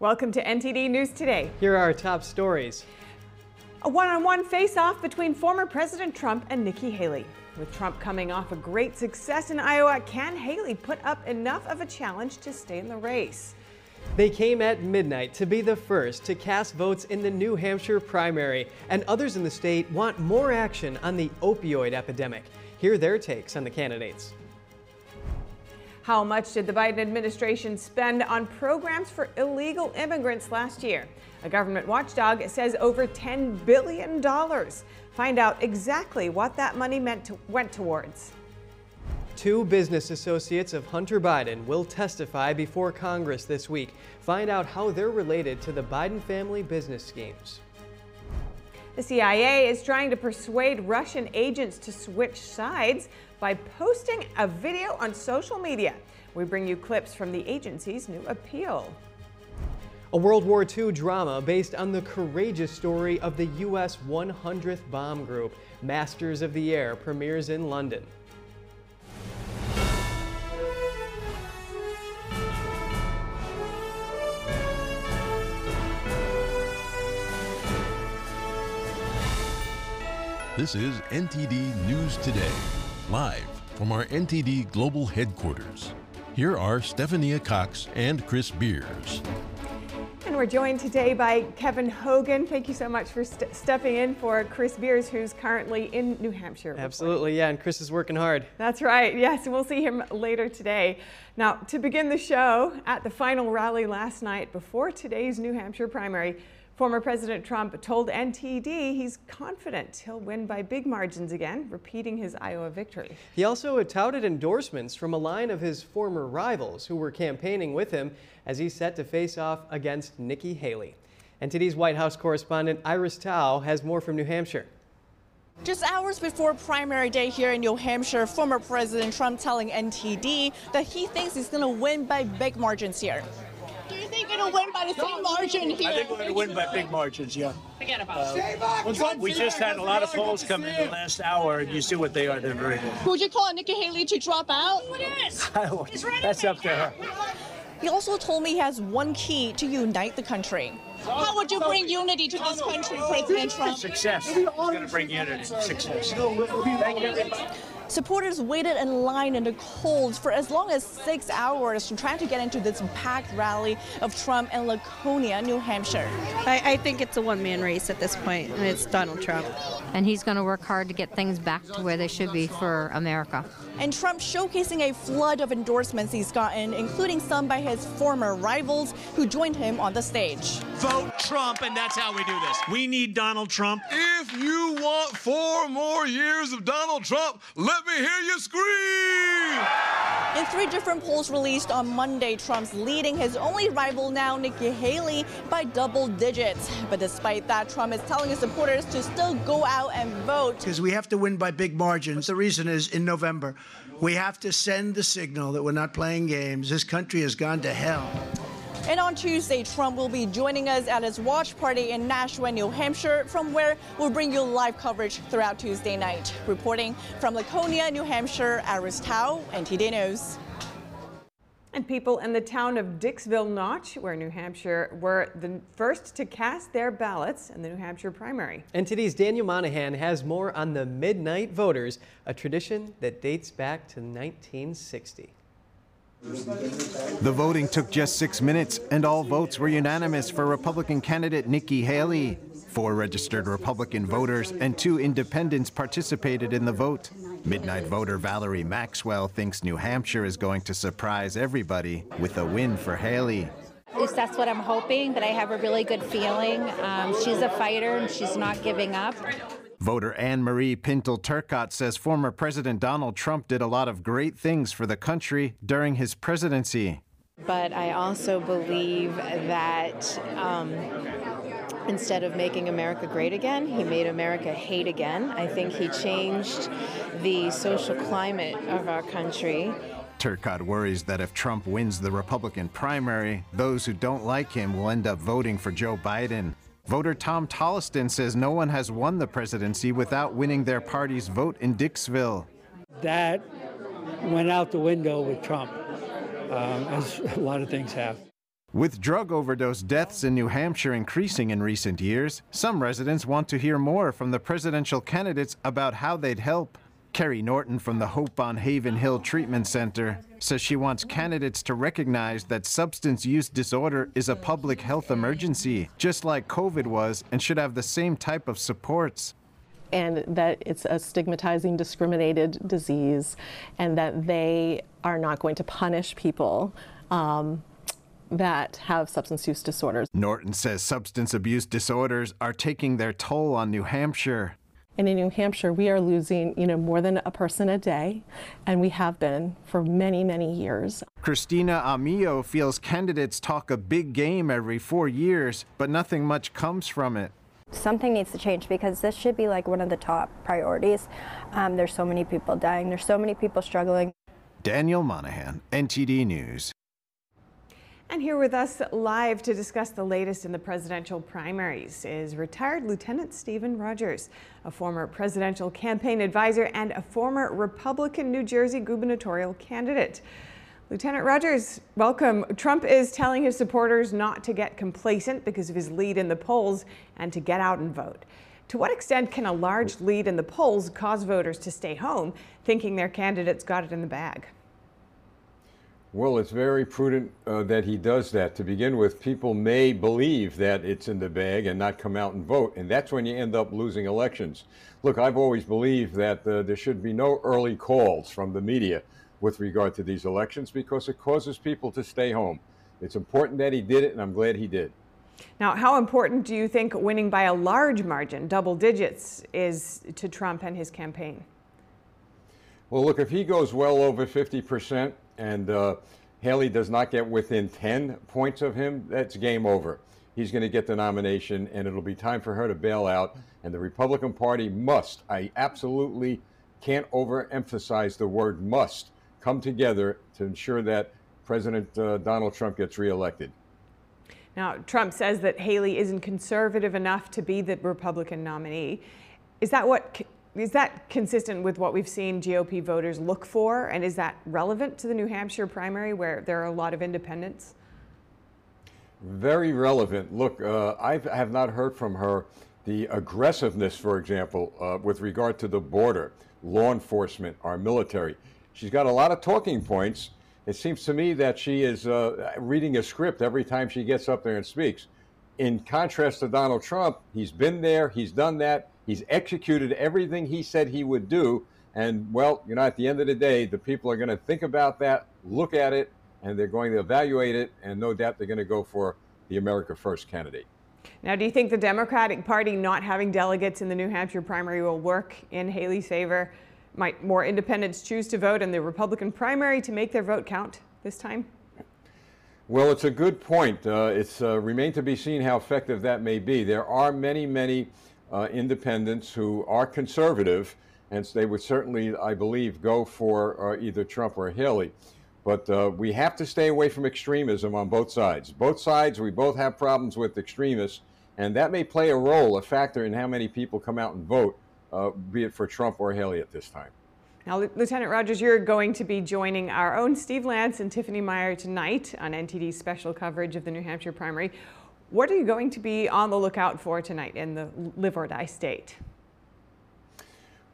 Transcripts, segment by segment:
Welcome to NTD News Today. Here are our top stories. A one-on-one face-off between former President Trump and Nikki Haley. With Trump coming off a great success in Iowa, can Haley put up enough of a challenge to stay in the race? They came at midnight to be the first to cast votes in the New Hampshire primary, and others in the state want more action on the opioid epidemic. Hear their takes on the candidates. How much did the Biden administration spend on programs for illegal immigrants last year? A government watchdog says over $10 billion. Find out exactly what that money went towards. Two business associates of Hunter Biden will testify before Congress this week. Find out how they're related to the Biden family business schemes. The CIA is trying to persuade Russian agents to switch sides by posting a video on social media. We bring you clips from the agency's new appeal. A World War II drama based on the courageous story of the U.S. 100th Bomb Group, Masters of the Air, premieres in London. This is NTD News Today, live from our NTD Global Headquarters. Here are Stefania Cox and Chris Beers. And we're joined today by Kevin Hogan. Thank you so much for stepping in for Chris Beers, who's currently in New Hampshire. Absolutely, yeah, and Chris is working hard. That's right, yes, and we'll see him later today. Now, to begin the show, at the final rally last night before today's New Hampshire primary, former President Trump told NTD he's confident he'll win by big margins again, repeating his Iowa victory. He also touted endorsements from a line of his former rivals who were campaigning with him as he's set to face off against Nikki Haley. NTD's White House correspondent Iris Tao has more from New Hampshire. Just hours before primary day here in New Hampshire, former President Trump telling NTD that he thinks he's going to win by big margins here. Going to win by the same margin here. I think we're going to win by big margins, yeah. Forget about it. We just had a lot of polls come in the last hour, and you see what they are. They're very good. Would you call Nikki Haley to drop out? Who it is? That's up to her. He also told me he has one key to unite the country. How would you bring unity to this country, President Trump? Success. He's going to bring unity. Success. Thank you, everybody. Supporters waited in line in the cold for as long as 6 hours trying to get into this packed rally of Trump in Laconia, New Hampshire. I think it's a one-man race at this point, and it's Donald Trump. And he's going to work hard to get things back to where they should be for America. And Trump showcasing a flood of endorsements he's gotten, including some by his former rivals who joined him on the stage. Vote Trump, and that's how we do this. We need Donald Trump. If you want 4 more years of Donald Trump, let me hear you scream! In 3 different polls released on Monday, Trump's leading his only rival now, Nikki Haley, by double digits. But despite that, Trump is telling his supporters to still go out and vote. Because we have to win by big margins. The reason is in November, we have to send the signal that we're not playing games. This country has gone to hell. And on Tuesday, Trump will be joining us at his watch party in Nashua, New Hampshire, from where we'll bring you live coverage throughout Tuesday night. Reporting from Laconia, New Hampshire, Iris Tao, NTD News. And people in the town of Dixville Notch, where New Hampshire, were the first to cast their ballots in the New Hampshire primary. And today's Daniel Monahan has more on the midnight voters, a tradition that dates back to 1960. The voting took just 6 minutes, and all votes were unanimous for Republican candidate Nikki Haley. 4 registered Republican voters and 2 independents participated in the vote. Midnight voter Valerie Maxwell thinks New Hampshire is going to surprise everybody with a win for Haley. At least that's what I'm hoping, but I have a really good feeling. She's a fighter and she's not giving up. Voter Anne-Marie Pintal Turcotte says former President Donald Trump did a lot of great things for the country during his presidency. But I also believe that instead of making America great again, he made America hate again. I think he changed the social climate of our country. Turcotte worries that if Trump wins the Republican primary, those who don't like him will end up voting for Joe Biden. Voter Tom Tillotson says no one has won the presidency without winning their party's vote in Dixville. That went out the window with Trump, as a lot of things have. With drug overdose deaths in New Hampshire increasing in recent years, some residents want to hear more from the presidential candidates about how they'd help. Carrie Norton from the Hope on Haven Hill Treatment Center says she wants candidates to recognize that substance use disorder is a public health emergency, just like COVID was, and should have the same type of supports. And that it's a stigmatizing, discriminated disease, and that they are not going to punish people that have substance use disorders. Norton says substance abuse disorders are taking their toll on New Hampshire. And in New Hampshire, we are losing, more than a person a day, and we have been for many, many years. Christina Amio feels candidates talk a big game every 4 years, but nothing much comes from it. Something needs to change, because this should be like one of the top priorities. There's so many people dying. There's so many people struggling. Daniel Monahan, NTD News. And here with us live to discuss the latest in the presidential primaries is retired Lieutenant Stephen Rogers, a former presidential campaign advisor and a former Republican New Jersey gubernatorial candidate. Lieutenant Rogers, welcome. Trump is telling his supporters not to get complacent because of his lead in the polls and to get out and vote. To what extent can a large lead in the polls cause voters to stay home thinking their candidates got it in the bag? Well, it's very prudent that he does that. To begin with, people may believe that it's in the bag and not come out and vote, and that's when you end up losing elections. Look, I've always believed that there should be no early calls from the media with regard to these elections, because it causes people to stay home. It's important that he did it, and I'm glad he did. Now, how important do you think winning by a large margin, double digits, is to Trump and his campaign? Well, look, if he goes well over 50%, and Haley does not get within 10 points of him, that's game over. He's going to get the nomination, and it'll be time for her to bail out. And the Republican Party must, I absolutely can't overemphasize the word must, come together to ensure that President Donald Trump gets reelected. Now, Trump says that Haley isn't conservative enough to be the Republican nominee. Is that consistent with what we've seen GOP voters look for, and is that relevant to the New Hampshire primary where there are a lot of independents? Very relevant. Look, I have not heard from her the aggressiveness, for example, with regard to the border, law enforcement, our military. She's got a lot of talking points. It seems to me that she is reading a script every time she gets up there and speaks. In contrast to Donald Trump, he's been there, he's done that. He's executed everything he said he would do. And, well, at the end of the day, the people are going to think about that, look at it, and they're going to evaluate it. And no doubt they're going to go for the America First candidate. Now, do you think the Democratic Party not having delegates in the New Hampshire primary will work in Haley's favor? Might more independents choose to vote in the Republican primary to make their vote count this time? Well, it's a good point. It's remained to be seen how effective that may be. There are many, many independents who are conservative, and they would certainly, I believe, go for either Trump or Haley. But we have to stay away from extremism on both sides. Both sides, we both have problems with extremists, and that may play a role, a factor in how many people come out and vote, be it for Trump or Haley at this time. Now, Lieutenant Rogers, you're going to be joining our own Steve Lance and Tiffany Meyer tonight on NTD's special coverage of the New Hampshire primary. What are you going to be on the lookout for tonight in the live or die state?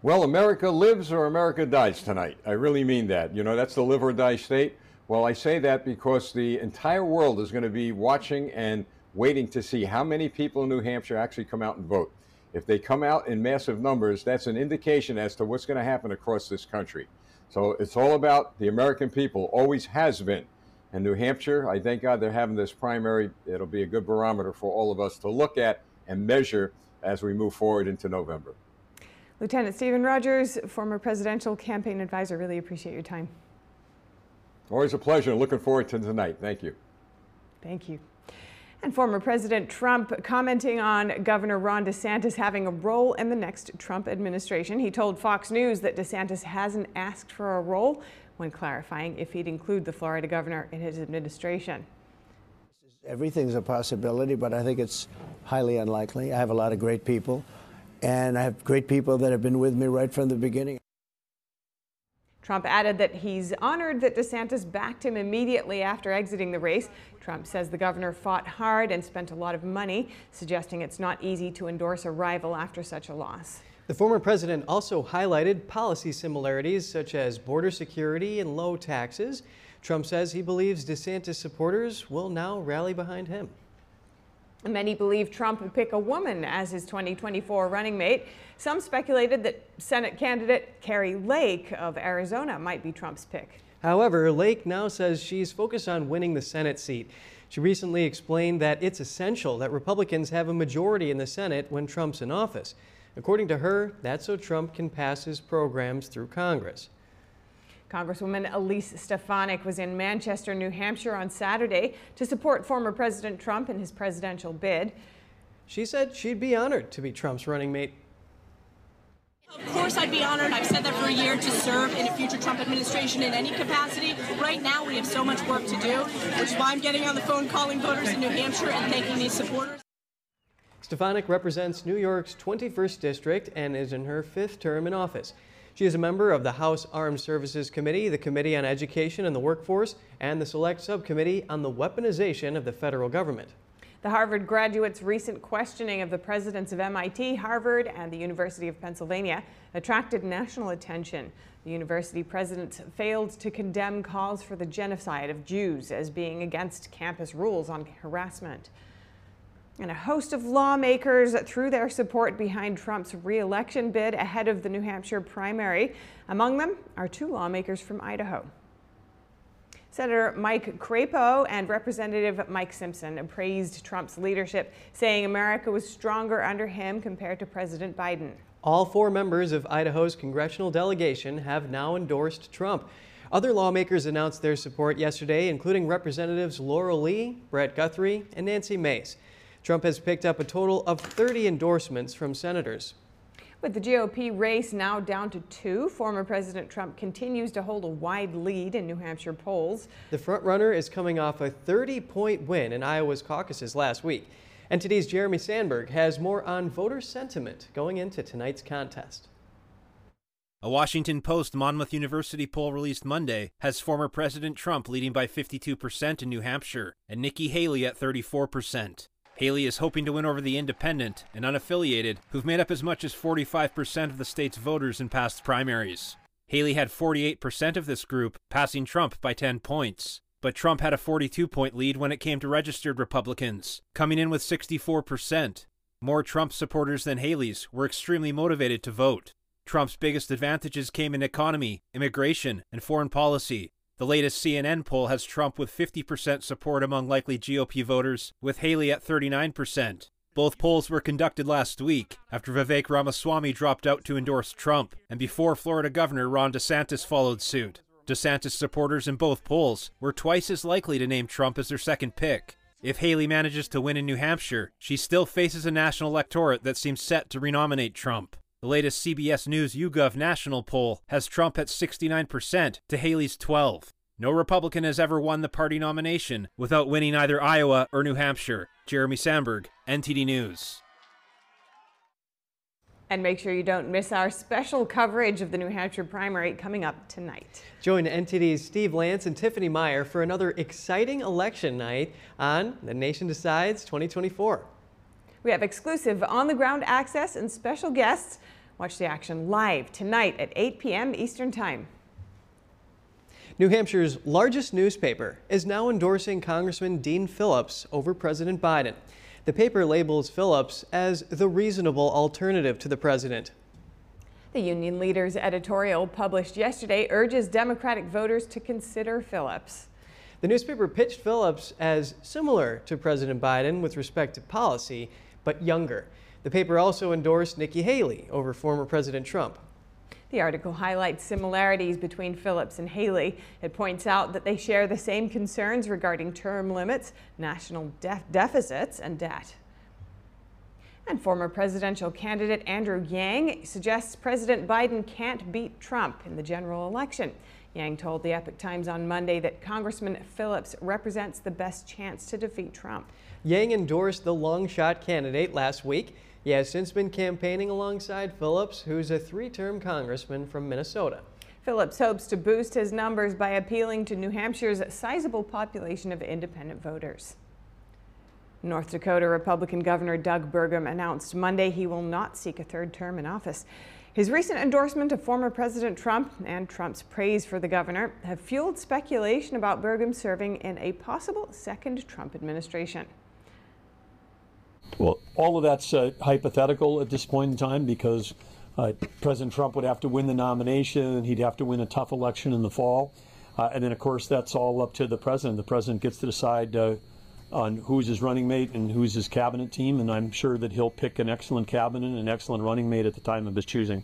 Well, America lives or America dies tonight. I really mean that. That's the live or die state. Well, I say that because the entire world is going to be watching and waiting to see how many people in New Hampshire actually come out and vote. If they come out in massive numbers, that's an indication as to what's going to happen across this country. So it's all about the American people, always has been. And New Hampshire, I thank God they're having this primary. It'll be a good barometer for all of us to look at and measure as we move forward into November. Lieutenant Stephen Rogers, former presidential campaign advisor, really appreciate your time. Always a pleasure. Looking forward to tonight. Thank you. Thank you. And former President Trump commenting on Governor Ron DeSantis having a role in the next Trump administration. He told Fox News that DeSantis hasn't asked for a role, when clarifying if he'd include the Florida governor in his administration. Everything's a possibility, but I think it's highly unlikely. I have a lot of great people, and I have great people that have been with me right from the beginning. Trump added that he's honored that DeSantis backed him immediately after exiting the race. Trump says the governor fought hard and spent a lot of money, suggesting it's not easy to endorse a rival after such a loss. The former president also highlighted policy similarities such as border security and low taxes. Trump says he believes DeSantis supporters will now rally behind him. Many believe Trump would pick a woman as his 2024 running mate. Some speculated that Senate candidate Kari Lake of Arizona might be Trump's pick. However, Lake now says she's focused on winning the Senate seat. She recently explained that it's essential that Republicans have a majority in the Senate when Trump's in office. According to her, that's so Trump can pass his programs through Congress. Congresswoman Elise Stefanik was in Manchester, New Hampshire on Saturday to support former President Trump in his presidential bid. She said she'd be honored to be Trump's running mate. Of course I'd be honored. I've said that for a year, to serve in a future Trump administration in any capacity. Right now we have so much work to do, which is why I'm getting on the phone calling voters in New Hampshire and thanking these supporters. Stefanik represents New York's 21st district and is in her 5th term in office. She is a member of the House Armed Services Committee, the Committee on Education and the Workforce, and the Select Subcommittee on the Weaponization of the Federal Government. The Harvard graduate's recent questioning of the presidents of MIT, Harvard, and the University of Pennsylvania attracted national attention. The university presidents failed to condemn calls for the genocide of Jews as being against campus rules on harassment. And a host of lawmakers threw their support behind Trump's re-election bid ahead of the New Hampshire primary. Among them are 2 lawmakers from Idaho. Senator Mike Crapo and Representative Mike Simpson praised Trump's leadership, saying America was stronger under him compared to President Biden. All 4 members of Idaho's congressional delegation have now endorsed Trump. Other lawmakers announced their support yesterday, including Representatives Laurel Lee, Brett Guthrie, and Nancy Mace. Trump has picked up a total of 30 endorsements from senators. With the GOP race now down to 2, former President Trump continues to hold a wide lead in New Hampshire polls. The frontrunner is coming off a 30-point win in Iowa's caucuses last week. And today's Jeremy Sandberg has more on voter sentiment going into tonight's contest. A Washington Post Monmouth University poll released Monday has former President Trump leading by 52% in New Hampshire and Nikki Haley at 34%. Haley is hoping to win over the independent and unaffiliated, who've made up as much as 45% of the state's voters in past primaries. Haley had 48% of this group, passing Trump by 10 points. But Trump had a 42-point lead when it came to registered Republicans, coming in with 64%. More Trump supporters than Haley's were extremely motivated to vote. Trump's biggest advantages came in economy, immigration, and foreign policy. The latest CNN poll has Trump with 50% support among likely GOP voters, with Haley at 39%. Both polls were conducted last week after Vivek Ramaswamy dropped out to endorse Trump, and before Florida Governor Ron DeSantis followed suit. DeSantis supporters in both polls were twice as likely to name Trump as their second pick. If Haley manages to win in New Hampshire, she still faces a national electorate that seems set to renominate Trump. The latest CBS News YouGov national poll has Trump at 69% to Haley's 12%. No Republican has ever won the party nomination without winning either Iowa or New Hampshire. Jeremy Sandberg, NTD News. And make sure you don't miss our special coverage of the New Hampshire primary coming up tonight. Join NTD's Steve Lance and Tiffany Meyer for another exciting election night on The Nation Decides 2024. We have exclusive on-the-ground access and special guests. Watch the action live tonight at 8 p.m. Eastern Time. New Hampshire's largest newspaper is now endorsing Congressman Dean Phillips over President Biden. The paper labels Phillips as the reasonable alternative to the president. The union leader's editorial published yesterday urges Democratic voters to consider Phillips. The newspaper pitched Phillips as similar to President Biden with respect to policy, but younger. The paper also endorsed Nikki Haley over former President Trump. The article highlights similarities between Phillips and Haley. It points out that they share the same concerns regarding term limits, national deficits, and debt. And former presidential candidate Andrew Yang suggests President Biden can't beat Trump in the general election. Yang told the Epoch Times on Monday that Congressman Phillips represents the best chance to defeat Trump. Yang endorsed the long-shot candidate last week. He has since been campaigning alongside Phillips, who's a 3-term congressman from Minnesota. Phillips hopes to boost his numbers by appealing to New Hampshire's sizable population of independent voters. North Dakota Republican Governor Doug Burgum announced Monday he will not seek a third term in office. His recent endorsement of former President Trump and Trump's praise for the governor have fueled speculation about Burgum serving in a possible second Trump administration. Well, all of that's hypothetical at this point in time because President Trump would have to win the nomination, and he'd have to win a tough election in the fall. And then, of course, that's all up to the president. The president gets to decide on who's his running mate and who's his cabinet team, and I'm sure that he'll pick an excellent cabinet and an excellent running mate at the time of his choosing.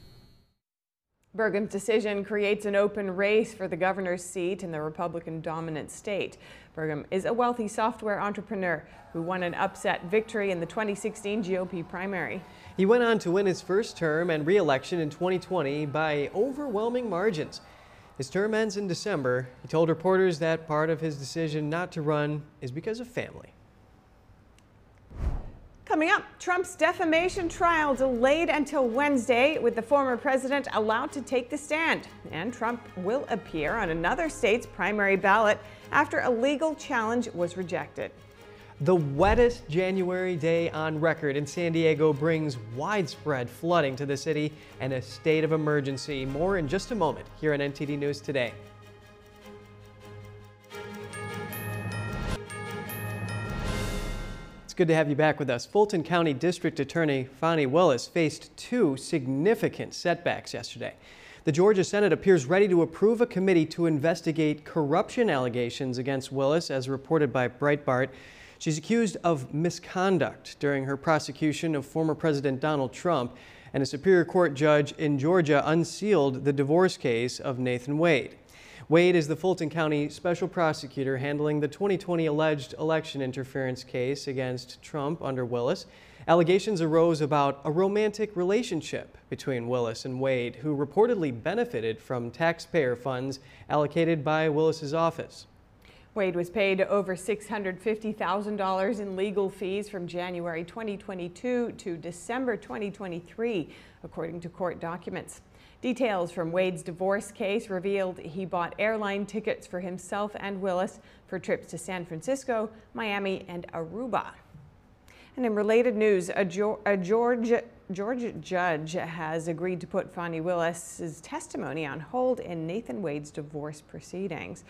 Burgum's decision creates an open race for the governor's seat in the Republican-dominant state. Burgum is a wealthy software entrepreneur who won an upset victory in the 2016 GOP primary. He went on to win his first term and re-election in 2020 by overwhelming margins. His term ends in December. He told reporters that part of his decision not to run is because of family. Coming up, Trump's defamation trial delayed until Wednesday, with the former president allowed to take the stand. And Trump will appear on another state's primary ballot after a legal challenge was rejected. The wettest January day on record in San Diego brings widespread flooding to the city and a state of emergency. More in just a moment here on NTD News Today. Good to have you back with us. Fulton County District Attorney Fani Willis faced two significant setbacks yesterday. The Georgia Senate appears ready to approve a committee to investigate corruption allegations against Willis, as reported by Breitbart. She's accused of misconduct during her prosecution of former President Donald Trump, and a Superior Court judge in Georgia unsealed the divorce case of Nathan Wade. Wade is the Fulton County special prosecutor handling the 2020 alleged election interference case against Trump under Willis. Allegations arose about a romantic relationship between Willis and Wade, who reportedly benefited from taxpayer funds allocated by Willis's office. Wade was paid over $650,000 in legal fees from January 2022 to December 2023, according to court documents. Details from Wade's divorce case revealed he bought airline tickets for himself and Willis for trips to San Francisco, Miami, and Aruba. And in related news, a Georgia judge has agreed to put Fani Willis's testimony on hold in Nathan Wade's divorce proceedings.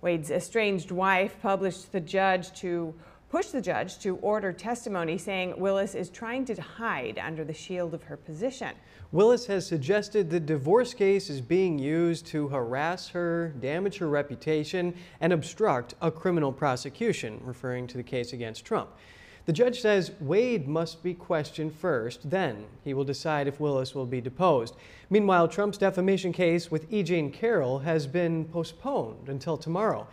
Wade's estranged wife published pushed the judge to order testimony, saying Willis is trying to hide under the shield of her position. Willis has suggested the divorce case is being used to harass her, damage her reputation, and obstruct a criminal prosecution, referring to the case against Trump. The judge says Wade must be questioned first, then he will decide if Willis will be deposed. Meanwhile, Trump's defamation case with E. Jean Carroll has been postponed until tomorrow.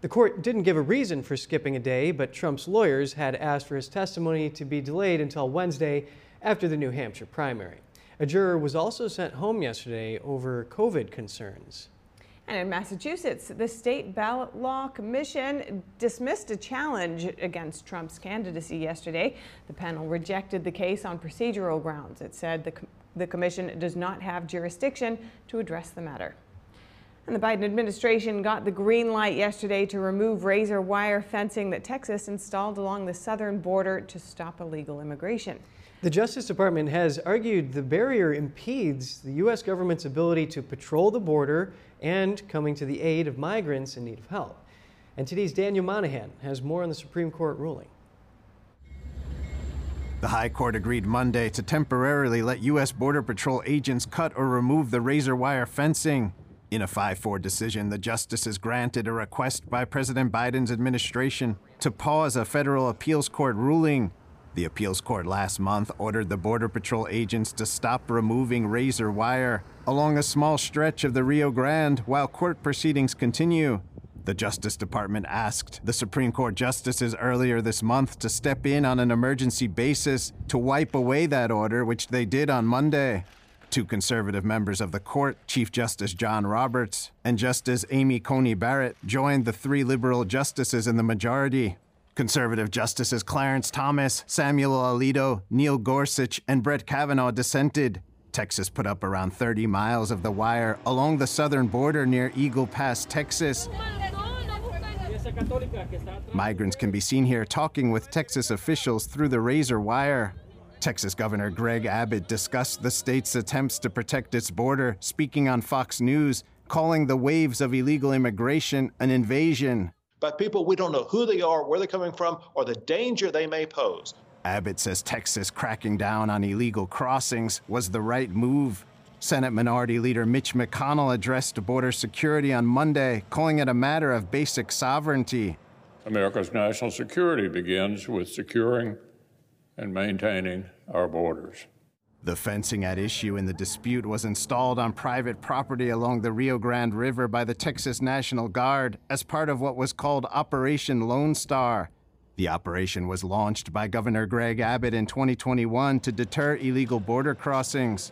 The court didn't give a reason for skipping a day, but Trump's lawyers had asked for his testimony to be delayed until Wednesday after the New Hampshire primary. A juror was also sent home yesterday over COVID concerns. And in Massachusetts, the State Ballot Law Commission dismissed a challenge against Trump's candidacy yesterday. The panel rejected the case on procedural grounds. It said the commission does not have jurisdiction to address the matter. And the Biden administration got the green light yesterday to remove razor wire fencing that Texas installed along the southern border to stop illegal immigration. The Justice Department has argued the barrier impedes the U.S. government's ability to patrol the border and coming to the aid of migrants in need of help. And today's Daniel Monahan has more on the Supreme Court ruling. The High Court agreed Monday to temporarily let U.S. Border Patrol agents cut or remove the razor wire fencing. In a 5-4 decision, the justices granted a request by President Biden's administration to pause a federal appeals court ruling. The appeals court last month ordered the Border Patrol agents to stop removing razor wire along a small stretch of the Rio Grande while court proceedings continue. The Justice Department asked the Supreme Court justices earlier this month to step in on an emergency basis to wipe away that order, which they did on Monday. Two conservative members of the court, Chief Justice John Roberts and Justice Amy Coney Barrett, joined the three liberal justices in the majority. Conservative justices Clarence Thomas, Samuel Alito, Neil Gorsuch, and Brett Kavanaugh dissented. Texas put up around 30 miles of the wire along the southern border near Eagle Pass, Texas. Migrants can be seen here talking with Texas officials through the razor wire. Texas Governor Greg Abbott discussed the state's attempts to protect its border, speaking on Fox News, calling the waves of illegal immigration an invasion. By people we don't know who they are, where they're coming from, or the danger they may pose. Abbott says Texas cracking down on illegal crossings was the right move. Senate Minority Leader Mitch McConnell addressed border security on Monday, calling it a matter of basic sovereignty. America's national security begins with securing and maintaining our borders. The fencing at issue in the dispute was installed on private property along the Rio Grande River by the Texas National Guard as part of what was called Operation Lone Star. The operation was launched by Governor Greg Abbott in 2021 to deter illegal border crossings.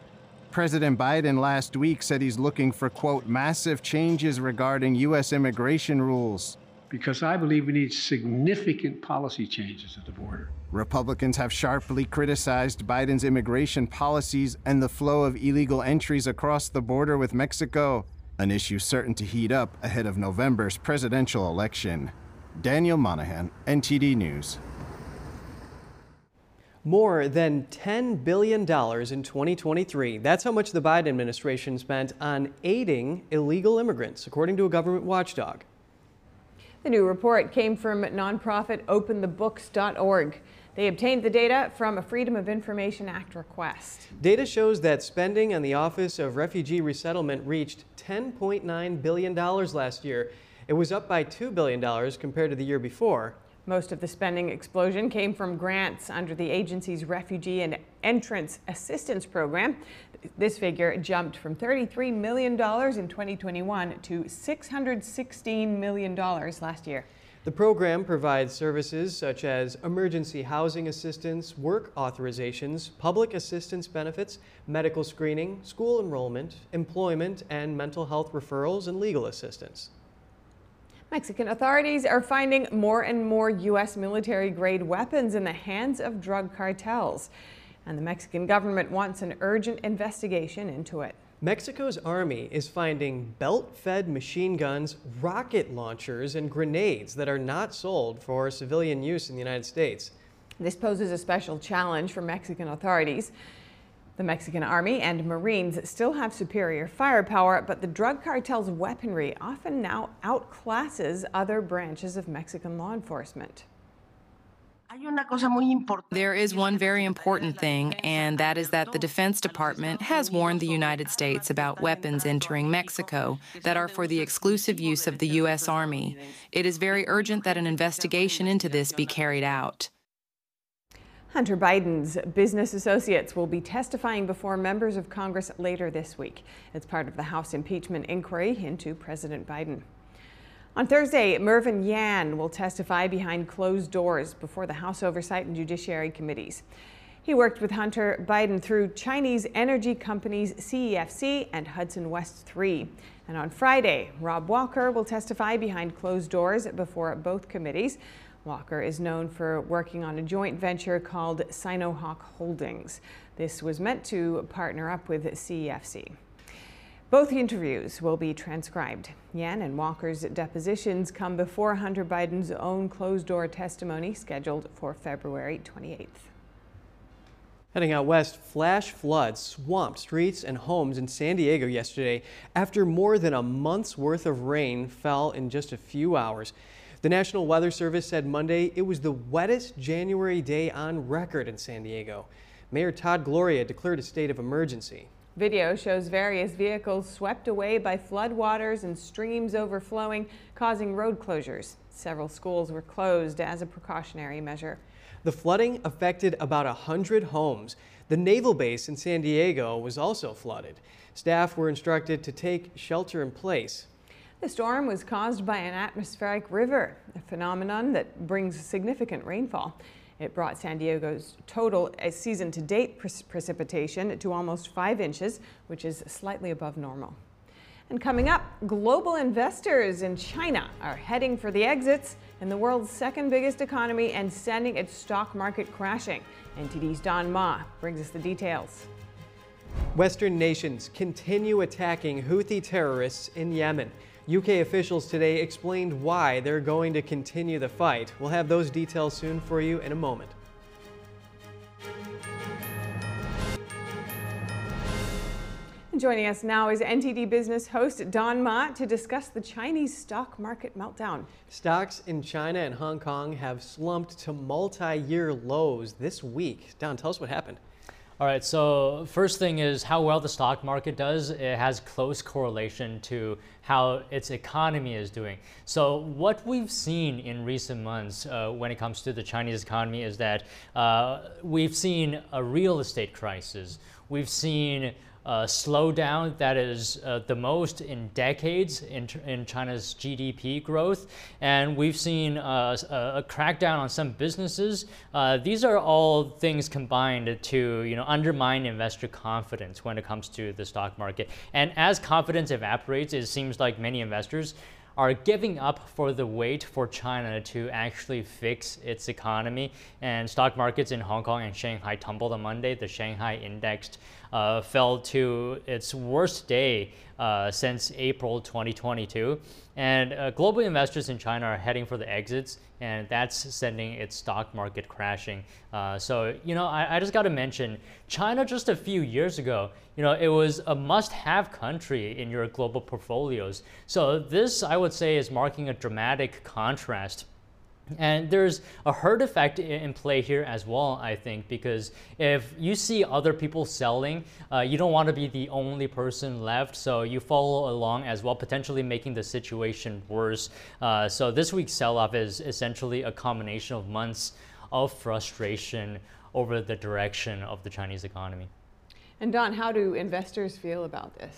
President Biden last week said he's looking for, quote, massive changes regarding U.S. immigration rules. Because I believe we need significant policy changes at the border. Republicans have sharply criticized Biden's immigration policies and the flow of illegal entries across the border with Mexico, an issue certain to heat up ahead of November's presidential election. Daniel Monahan, NTD News. More than $10 billion in 2023. That's how much the Biden administration spent on aiding illegal immigrants, according to a government watchdog. The new report came from nonprofit OpenTheBooks.org. They obtained the data from a Freedom of Information Act request. Data shows that spending on the Office of Refugee Resettlement reached $10.9 billion last year. It was up by $2 billion compared to the year before. Most of the spending explosion came from grants under the agency's Refugee and Entrance Assistance Program. This figure jumped from $33 million in 2021 to $616 million last year. The program provides services such as emergency housing assistance, work authorizations, public assistance benefits, medical screening, school enrollment, employment and mental health referrals, and legal assistance. Mexican authorities are finding more and more U.S. military-grade weapons in the hands of drug cartels, and the Mexican government wants an urgent investigation into it. Mexico's army is finding belt-fed machine guns, rocket launchers, and grenades that are not sold for civilian use in the United States. This poses a special challenge for Mexican authorities. The Mexican Army and Marines still have superior firepower, but the drug cartel's weaponry often now outclasses other branches of Mexican law enforcement. There is one very important thing, and that is that the Defense Department has warned the United States about weapons entering Mexico that are for the exclusive use of the U.S. Army. It is very urgent that an investigation into this be carried out. Hunter Biden's business associates will be testifying before members of Congress later this week. It's part of the House impeachment inquiry into President Biden. On Thursday, Mervyn Yan will testify behind closed doors before the House Oversight and Judiciary Committees. He worked with Hunter Biden through Chinese energy companies CEFC and Hudson West 3. And on Friday, Rob Walker will testify behind closed doors before both committees. Walker is known for working on a joint venture called Sinohawk Holdings. This was meant to partner up with CEFC. Both interviews will be transcribed. Yan and Walker's depositions come before Hunter Biden's own closed-door testimony scheduled for February 28th. Heading out west, flash floods swamped streets and homes in San Diego yesterday after more than a month's worth of rain fell in just a few hours. The National Weather Service said Monday it was the wettest January day on record in San Diego. Mayor Todd Gloria declared a state of emergency. Video shows various vehicles swept away by floodwaters and streams overflowing, causing road closures. Several schools were closed as a precautionary measure. The flooding affected about 100 homes. The naval base in San Diego was also flooded. Staff were instructed to take shelter in place. The storm was caused by an atmospheric river, a phenomenon that brings significant rainfall. It brought San Diego's total season-to-date precipitation to almost 5 inches, which is slightly above normal. And coming up, global investors in China are heading for the exits in the world's second biggest economy and sending its stock market crashing. NTD's Don Ma brings us the details. Western nations continue attacking Houthi terrorists in Yemen. UK officials today explained why they're going to continue the fight. We'll have those details soon for you in a moment. Joining us now is NTD Business host Don Mott to discuss the Chinese stock market meltdown. Stocks in China and Hong Kong have slumped to multi-year lows this week. Don, tell us what happened. All right, so first thing is how well the stock market does. It has close correlation to how its economy is doing. So what we've seen in recent months when it comes to the Chinese economy is that we've seen a real estate crisis. We've seen slowdown that is the most in decades in China's GDP growth, and we've seen a crackdown on some businesses. These are all things combined to undermine investor confidence when it comes to the stock market. And as confidence evaporates, it seems like many investors are giving up for the wait for China to actually fix its economy. And stock markets in Hong Kong and Shanghai tumbled on Monday. The Shanghai index fell to its worst day since April 2022. And global investors in China are heading for the exits, and that's sending its stock market crashing. So, I just got to mention, China just a few years ago, it was a must-have country in your global portfolios. So this, I would say, is marking a dramatic contrast. And there's a herd effect in play here as well, I think, because if you see other people selling, you don't want to be the only person left, so you follow along as well, potentially making the situation worse. So this week's sell-off is essentially a combination of months of frustration over the direction of the Chinese economy. And Don, how do investors feel about this?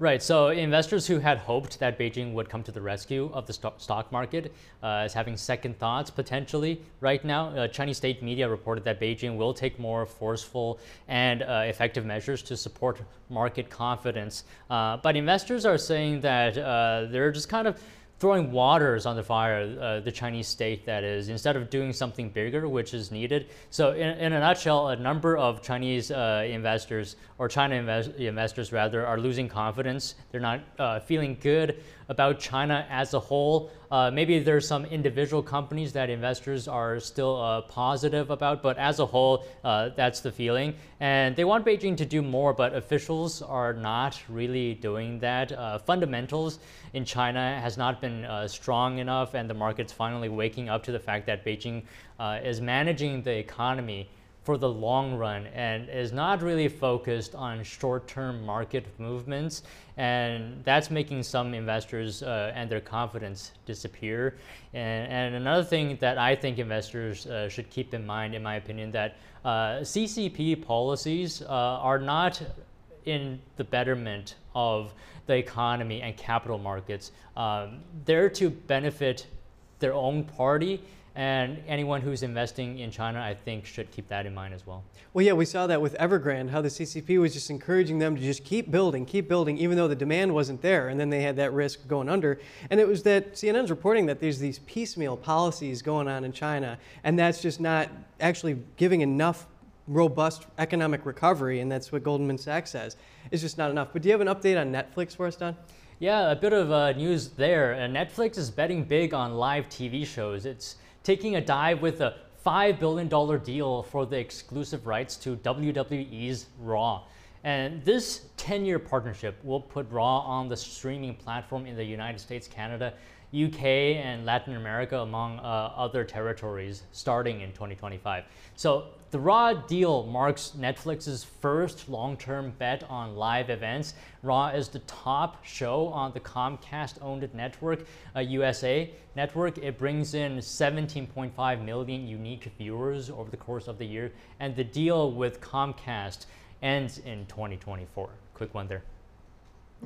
Right, so investors who had hoped that Beijing would come to the rescue of the stock market is having second thoughts potentially right now. Chinese state media reported that Beijing will take more forceful and effective measures to support market confidence. But investors are saying that they're just kind of throwing waters on the fire, the Chinese state that is, instead of doing something bigger, which is needed. So in a nutshell, a number of Chinese investors, or China investors rather, are losing confidence. They're not feeling good about China as a whole. Maybe there's some individual companies that investors are still positive about, but as a whole, that's the feeling. And they want Beijing to do more, but officials are not really doing that. Fundamentals in China has not been strong enough, and the market's finally waking up to the fact that Beijing is managing the economy for the long run and is not really focused on short-term market movements. And that's making some investors and their confidence disappear. And another thing that I think investors should keep in mind, in my opinion, that CCP policies are not in the betterment of the economy and capital markets. They're to benefit their own party, and anyone who's investing in China, I think, should keep that in mind as well. Well, yeah, we saw that with Evergrande, how the CCP was just encouraging them to just keep building, even though the demand wasn't there. And then they had that risk going under. And it was that CNN's reporting that there's these piecemeal policies going on in China, and that's just not actually giving enough robust economic recovery. And that's what Goldman Sachs says. It's just not enough. But do you have an update on Netflix for us, Don? Yeah, a bit of news there. Netflix is betting big on live TV shows. It's taking a dive with a $5 billion deal for the exclusive rights to WWE's Raw. And this 10-year partnership will put Raw on the streaming platform in the United States, Canada, UK, and Latin America, among other territories, starting in 2025. So the Raw deal marks Netflix's first long-term bet on live events. Raw is the top show on the Comcast-owned network, USA Network. It brings in 17.5 million unique viewers over the course of the year, and the deal with Comcast ends in 2024. Quick one there.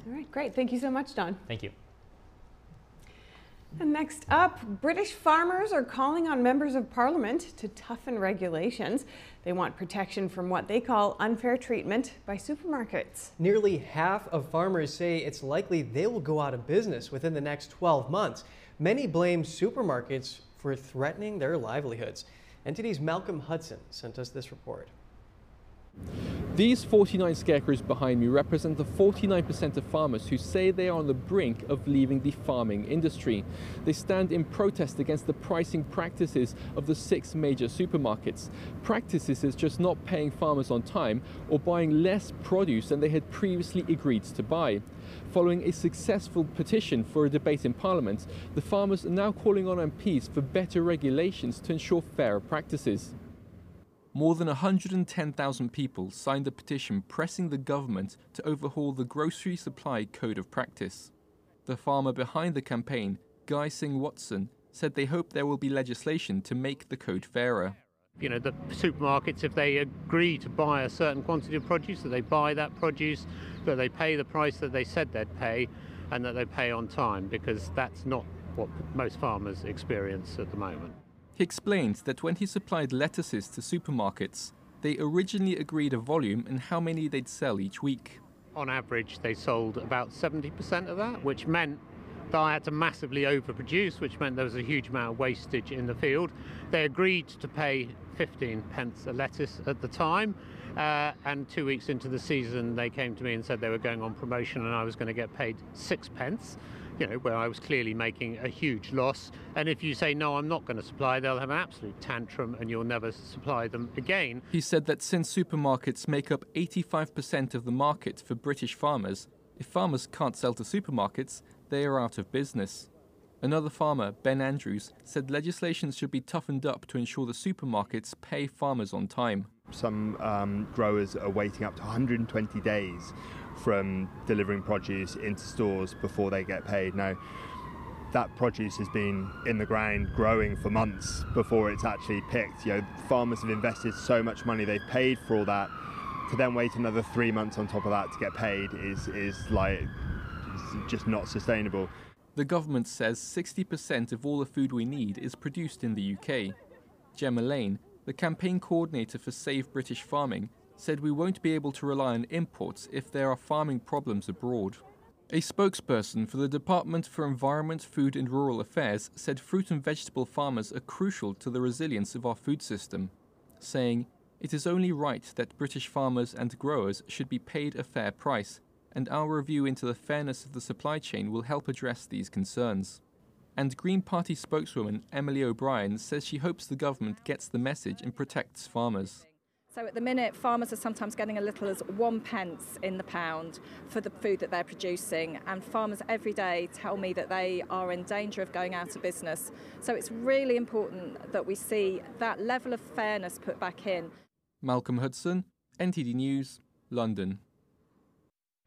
All right, great. Thank you so much, Don. Thank you. And next up, British farmers are calling on members of Parliament to toughen regulations. They want protection from what they call unfair treatment by supermarkets. Nearly half of farmers say it's likely they will go out of business within the next 12 months. Many blame supermarkets for threatening their livelihoods. NTD's Malcolm Hudson sent us this report. These 49 scarecrows behind me represent the 49% of farmers who say they are on the brink of leaving the farming industry. They stand in protest against the pricing practices of the 6 major supermarkets. Practices is just not paying farmers on time or buying less produce than they had previously agreed to buy. Following a successful petition for a debate in Parliament, the farmers are now calling on MPs for better regulations to ensure fairer practices. More than 110,000 people signed the petition pressing the government to overhaul the Grocery Supply Code of Practice. The farmer behind the campaign, Guy Singh Watson, said they hope there will be legislation to make the code fairer. You know, the supermarkets, if they agree to buy a certain quantity of produce, that they buy that produce, that they pay the price that they said they'd pay, and that they pay on time, because that's not what most farmers experience at the moment. He explained that when he supplied lettuces to supermarkets, they originally agreed a volume and how many they'd sell each week. On average, they sold about 70% of that, which meant that I had to massively overproduce, which meant there was a huge amount of wastage in the field. They agreed to pay 15 pence a lettuce at the time, and 2 weeks into the season, they came to me and said they were going on promotion and I was going to get paid 6 pence. You know, where I was clearly making a huge loss. And if you say, no, I'm not going to supply, they'll have an absolute tantrum and you'll never supply them again. He said that since supermarkets make up 85% of the market for British farmers, if farmers can't sell to supermarkets, they are out of business. Another farmer, Ben Andrews, said legislation should be toughened up to ensure the supermarkets pay farmers on time. Some growers are waiting up to 120 days from delivering produce into stores before they get paid. Now, that produce has been in the ground growing for months before it's actually picked. You know, farmers have invested so much money, they've paid for all that. To then wait another 3 months on top of that to get paid is just not sustainable. The government says 60% of all the food we need is produced in the UK. Gemma Lane, the campaign coordinator for Save British Farming, said we won't be able to rely on imports if there are farming problems abroad. A spokesperson for the Department for Environment, Food and Rural Affairs said fruit and vegetable farmers are crucial to the resilience of our food system, saying, "It is only right that British farmers and growers should be paid a fair price, and our review into the fairness of the supply chain will help address these concerns." And Green Party spokeswoman Emily O'Brien says she hopes the government gets the message and protects farmers. So at the minute, farmers are sometimes getting as little as 1 pence in the pound for the food that they're producing, and farmers every day tell me that they are in danger of going out of business. So it's really important that we see that level of fairness put back in. Malcolm Hudson, NTD News, London.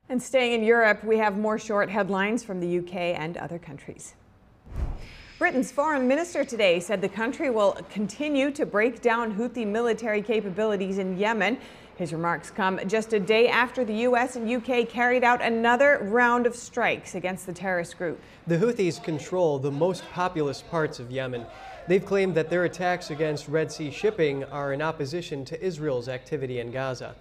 And staying in Europe, we have more short headlines from the UK and other countries. Britain's foreign minister today said the country will continue to break down Houthi military capabilities in Yemen. His remarks come just a day after the U.S. and U.K. carried out another round of strikes against the terrorist group. The Houthis control the most populous parts of Yemen. They've claimed that their attacks against Red Sea shipping are in opposition to Israel's activity in Gaza.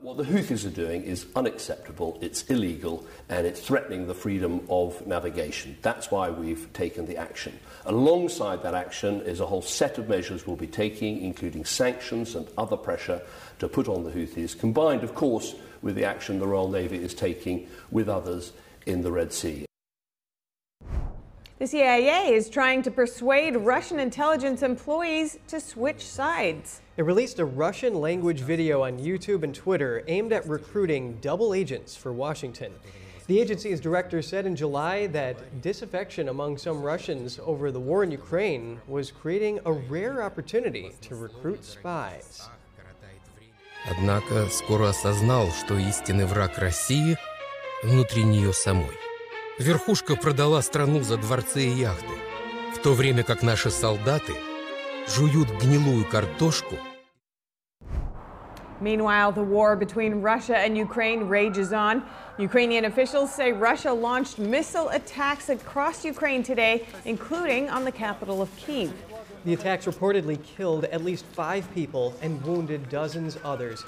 What the Houthis are doing is unacceptable, it's illegal, and it's threatening the freedom of navigation. That's why we've taken the action. Alongside that action is a whole set of measures we'll be taking, including sanctions and other pressure to put on the Houthis, combined, of course, with the action the Royal Navy is taking with others in the Red Sea. The CIA is trying to persuade Russian intelligence employees to switch sides. It released a Russian-language video on YouTube and Twitter aimed at recruiting double agents for Washington. The agency's director said in July that disaffection among some Russians over the war in Ukraine was creating a rare opportunity to recruit spies. Однако скоро осознал, что истинный враг России внутри нее самой. Верхушка продала страну за дворцы и яхты, в то время как наши солдаты жуют гнилую картошку. Meanwhile, the war between Russia and Ukraine rages on. Ukrainian officials say Russia launched missile attacks across Ukraine today, including on the capital of Kyiv. The attacks reportedly killed at least 5 people and wounded dozens others.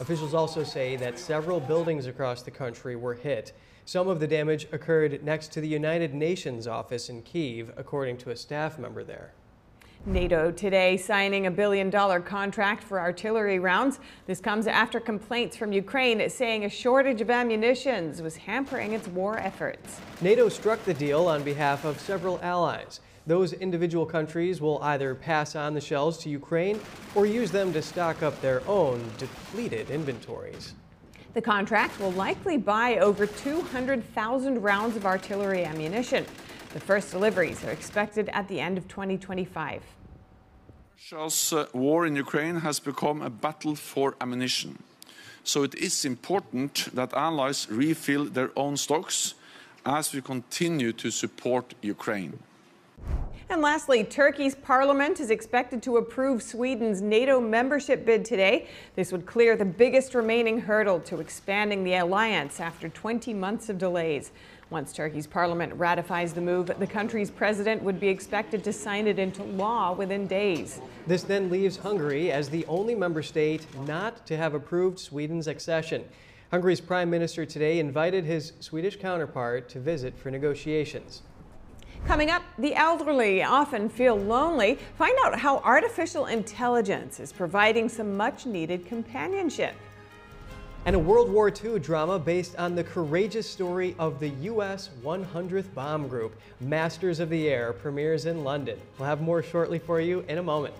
Officials also say that several buildings across the country were hit. Some of the damage occurred next to the United Nations office in Kyiv, according to a staff member there. NATO today signing a billion-dollar contract for artillery rounds. This comes after complaints from Ukraine saying a shortage of ammunition was hampering its war efforts. NATO struck the deal on behalf of several allies. Those individual countries will either pass on the shells to Ukraine or use them to stock up their own depleted inventories. The contract will likely buy over 200,000 rounds of artillery ammunition. The first deliveries are expected at the end of 2025. Russia's war in Ukraine has become a battle for ammunition. So it is important that allies refill their own stocks as we continue to support Ukraine. And lastly, Turkey's parliament is expected to approve Sweden's NATO membership bid today. This would clear the biggest remaining hurdle to expanding the alliance after 20 months of delays. Once Turkey's parliament ratifies the move, the country's president would be expected to sign it into law within days. This then leaves Hungary as the only member state not to have approved Sweden's accession. Hungary's prime minister today invited his Swedish counterpart to visit for negotiations. Coming up, the elderly often feel lonely. Find out how artificial intelligence is providing some much-needed companionship. And a World War II drama based on the courageous story of the U.S. 100th Bomb Group, Masters of the Air, premieres in London. We'll have more shortly for you in a moment.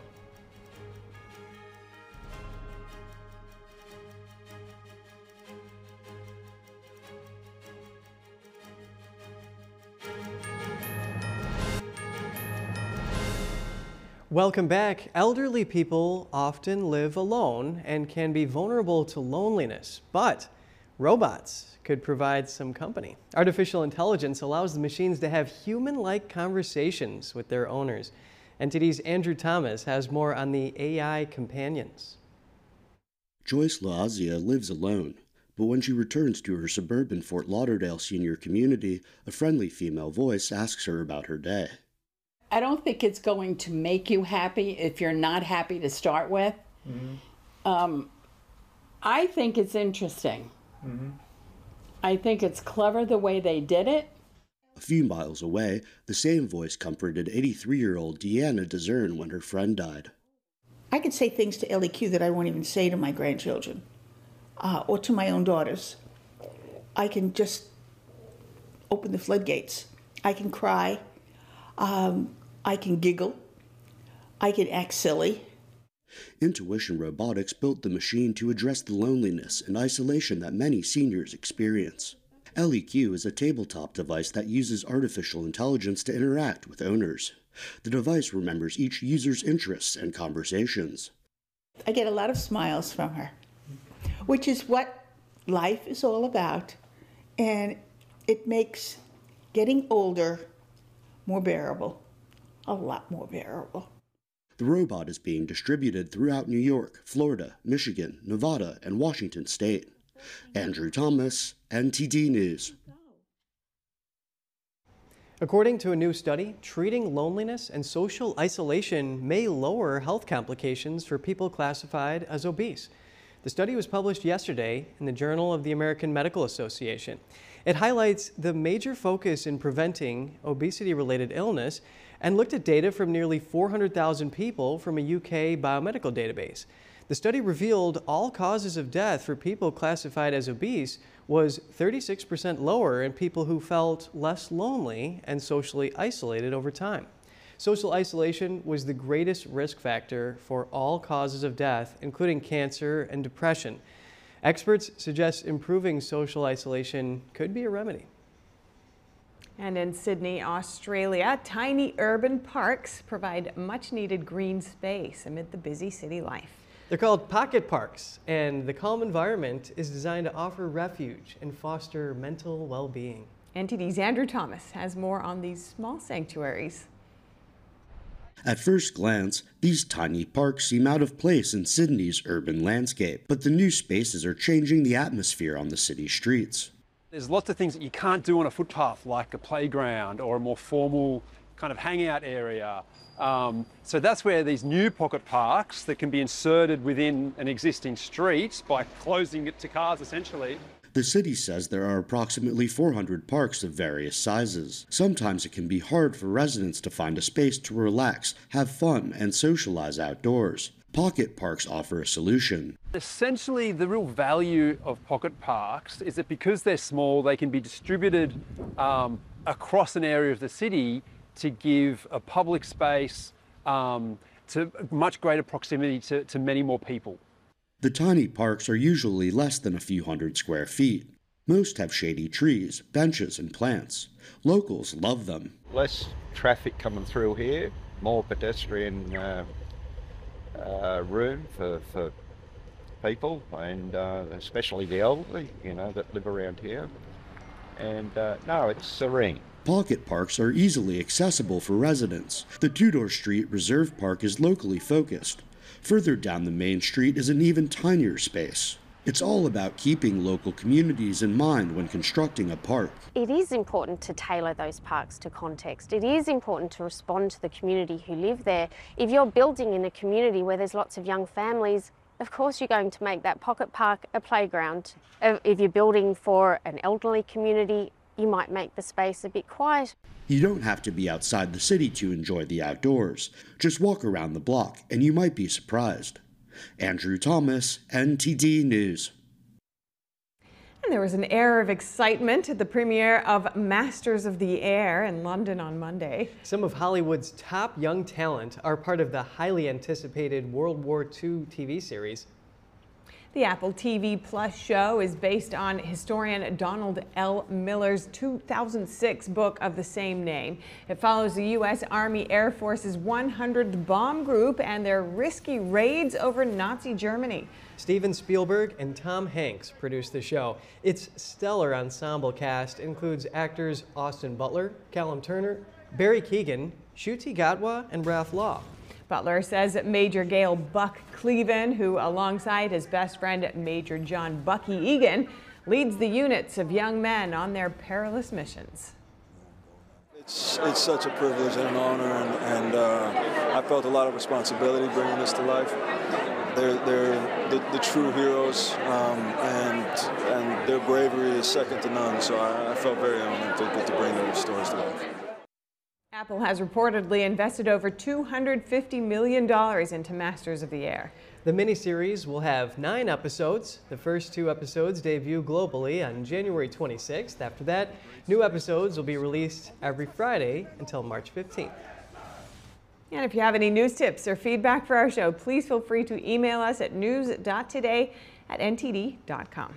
Welcome back. Elderly people often live alone and can be vulnerable to loneliness, but robots could provide some company. Artificial intelligence allows the machines to have human-like conversations with their owners. NTD's Andrew Thomas has more on the AI companions. Joyce LaAzia lives alone, but when she returns to her suburban Fort Lauderdale senior community, a friendly female voice asks her about her day. I don't think it's going to make you happy if you're not happy to start with. Mm-hmm. I think it's interesting. Mm-hmm. I think it's clever the way they did it. A few miles away, the same voice comforted 83-year-old Deanna Dezern when her friend died. I could say things to LEQ that I won't even say to my grandchildren or to my own daughters. I can just open the floodgates. I can cry. I can giggle. I can act silly. Intuition Robotics built the machine to address the loneliness and isolation that many seniors experience. LEQ is a tabletop device that uses artificial intelligence to interact with owners. The device remembers each user's interests and conversations. I get a lot of smiles from her, which is what life is all about, and it makes getting older more bearable, a lot more bearable. The robot is being distributed throughout New York, Florida, Michigan, Nevada, and Washington State. Andrew Thomas, NTD News. According to a new study, treating loneliness and social isolation may lower health complications for people classified as obese. The study was published yesterday in the Journal of the American Medical Association. It highlights the major focus in preventing obesity-related illness and looked at data from nearly 400,000 people from a UK biomedical database. The study revealed all causes of death for people classified as obese was 36% lower in people who felt less lonely and socially isolated over time. Social isolation was the greatest risk factor for all causes of death, including cancer and depression. Experts suggest improving social isolation could be a remedy. And in Sydney, Australia, tiny urban parks provide much-needed green space amid the busy city life. They're called pocket parks, and the calm environment is designed to offer refuge and foster mental well-being. NTD's Andrew Thomas has more on these small sanctuaries. At first glance, these tiny parks seem out of place in Sydney's urban landscape, but the new spaces are changing the atmosphere on the city streets. There's lots of things that you can't do on a footpath, like a playground or a more formal kind of hangout area. So that's where these new pocket parks that can be inserted within an existing street by closing it to cars, essentially. The city says there are approximately 400 parks of various sizes. Sometimes it can be hard for residents to find a space to relax, have fun, and socialize outdoors. Pocket parks offer a solution. Essentially, the real value of pocket parks is that because they're small, they can be distributed across an area of the city to give a public space to much greater proximity to many more people. The tiny parks are usually less than a few hundred square feet. Most have shady trees, benches, and plants. Locals love them. Less traffic coming through here, more pedestrian room for people, and especially the elderly, you know, that live around here. And no, it's serene. Pocket parks are easily accessible for residents. The Tudor Street Reserve Park is locally focused. Further down the main street is an even tinier space. It's all about keeping local communities in mind when constructing a park. It is important to tailor those parks to context. It is important to respond to the community who live there. If you're building in a community where there's lots of young families, of course you're going to make that pocket park a playground. If you're building for an elderly community, you might make the space a bit quiet. You don't have to be outside the city to enjoy the outdoors. Just walk around the block and you might be surprised. Andrew Thomas, NTD News. And there was an air of excitement at the premiere of Masters of the Air in London on Monday. Some of Hollywood's top young talent are part of the highly anticipated World War II TV series. The Apple TV Plus show is based on historian Donald L. Miller's 2006 book of the same name. It follows the U.S. Army Air Force's 100th Bomb Group and their risky raids over Nazi Germany. Steven Spielberg and Tom Hanks produced the show. Its stellar ensemble cast includes actors Austin Butler, Callum Turner, Barry Keoghan, Shuti Gatwa, and Ralph Law. Butler says that Major Gail Buck Cleven, who alongside his best friend Major John Bucky Egan, leads the units of young men on their perilous missions. It's such a privilege and an honor, and I felt a lot of responsibility bringing this to life. They're the true heroes, and their bravery is second to none, so I felt very honored to get to bring those stories to life. Apple has reportedly invested over $250 million into Masters of the Air. The miniseries will have 9 episodes. The first 2 episodes debut globally on January 26th. After that, new episodes will be released every Friday until March 15th. And if you have any news tips or feedback for our show, please feel free to email us at news.today@ntd.com.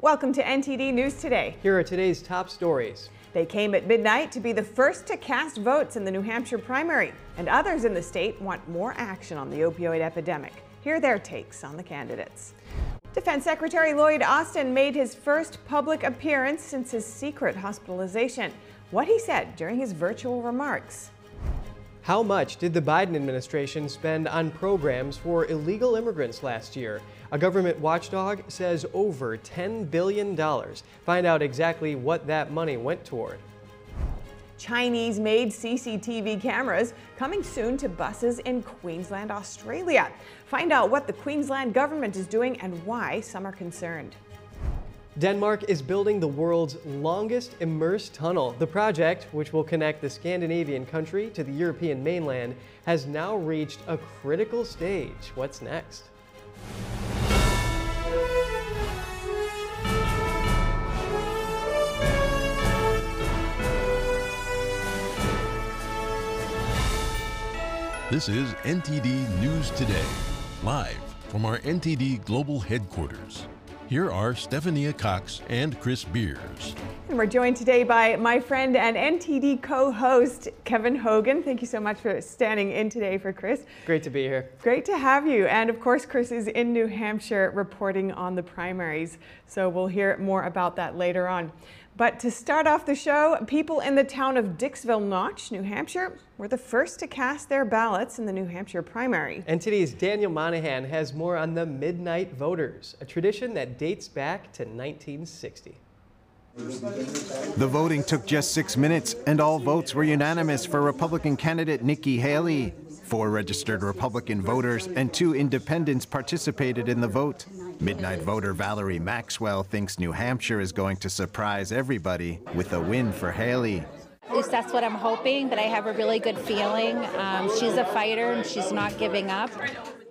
Welcome to NTD News Today. Here are today's top stories. They came at midnight to be the first to cast votes in the New Hampshire primary, and others in the state want more action on the opioid epidemic. Here are their takes on the candidates. Defense Secretary Lloyd Austin made his first public appearance since his secret hospitalization. What he said during his virtual remarks. How much did the Biden administration spend on programs for illegal immigrants last year? A government watchdog says over $10 billion. Find out exactly what that money went toward. Chinese-made CCTV cameras coming soon to buses in Queensland, Australia. Find out what the Queensland government is doing and why some are concerned. Denmark is building the world's longest immersed tunnel. The project, which will connect the Scandinavian country to the European mainland, has now reached a critical stage. What's next? This is NTD News Today, live from our NTD Global headquarters. Here are Stefania Cox and Chris Beers. And we're joined today by my friend and NTD co-host, Kevin Hogan. Thank you so much for standing in today for Chris. Great to be here. Great to have you. And of course, Chris is in New Hampshire reporting on the primaries. So we'll hear more about that later on. But to start off the show, people in the town of Dixville Notch, New Hampshire, were the first to cast their ballots in the New Hampshire primary. And today's Daniel Monahan has more on the midnight voters, a tradition that dates back to 1960. The voting took just 6 minutes, and all votes were unanimous for Republican candidate Nikki Haley. 4 registered Republican voters and 2 independents participated in the vote. Midnight voter Valerie Maxwell thinks New Hampshire is going to surprise everybody with a win for Haley. At least that's what I'm hoping, but I have a really good feeling. She's a fighter and she's not giving up.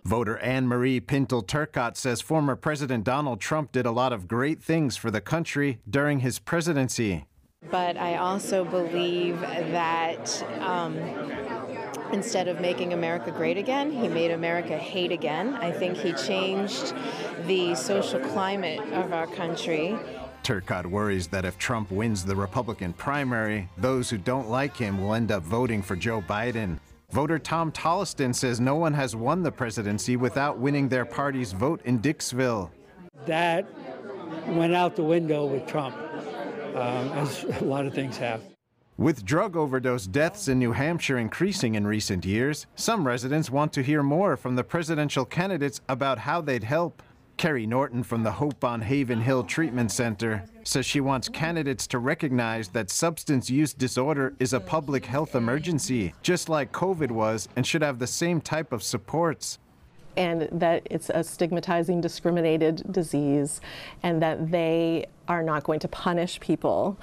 Voter Anne-Marie Pintal Turcotte says former President Donald Trump did a lot of great things for the country during his presidency. But I also believe that instead of making America great again, he made America hate again. I think he changed the social climate of our country. Turcotte worries that if Trump wins the Republican primary, those who don't like him will end up voting for Joe Biden. Voter Tom Tillotson says no one has won the presidency without winning their party's vote in Dixville. That went out the window with Trump, as a lot of things have. With drug overdose deaths in New Hampshire increasing in recent years, some residents want to hear more from the presidential candidates about how they'd help. Carrie Norton from the Hope on Haven Hill Treatment Center says she wants candidates to recognize that substance use disorder is a public health emergency, just like COVID was, and should have the same type of supports. And that it's a stigmatizing, discriminated disease, and that they are not going to punish people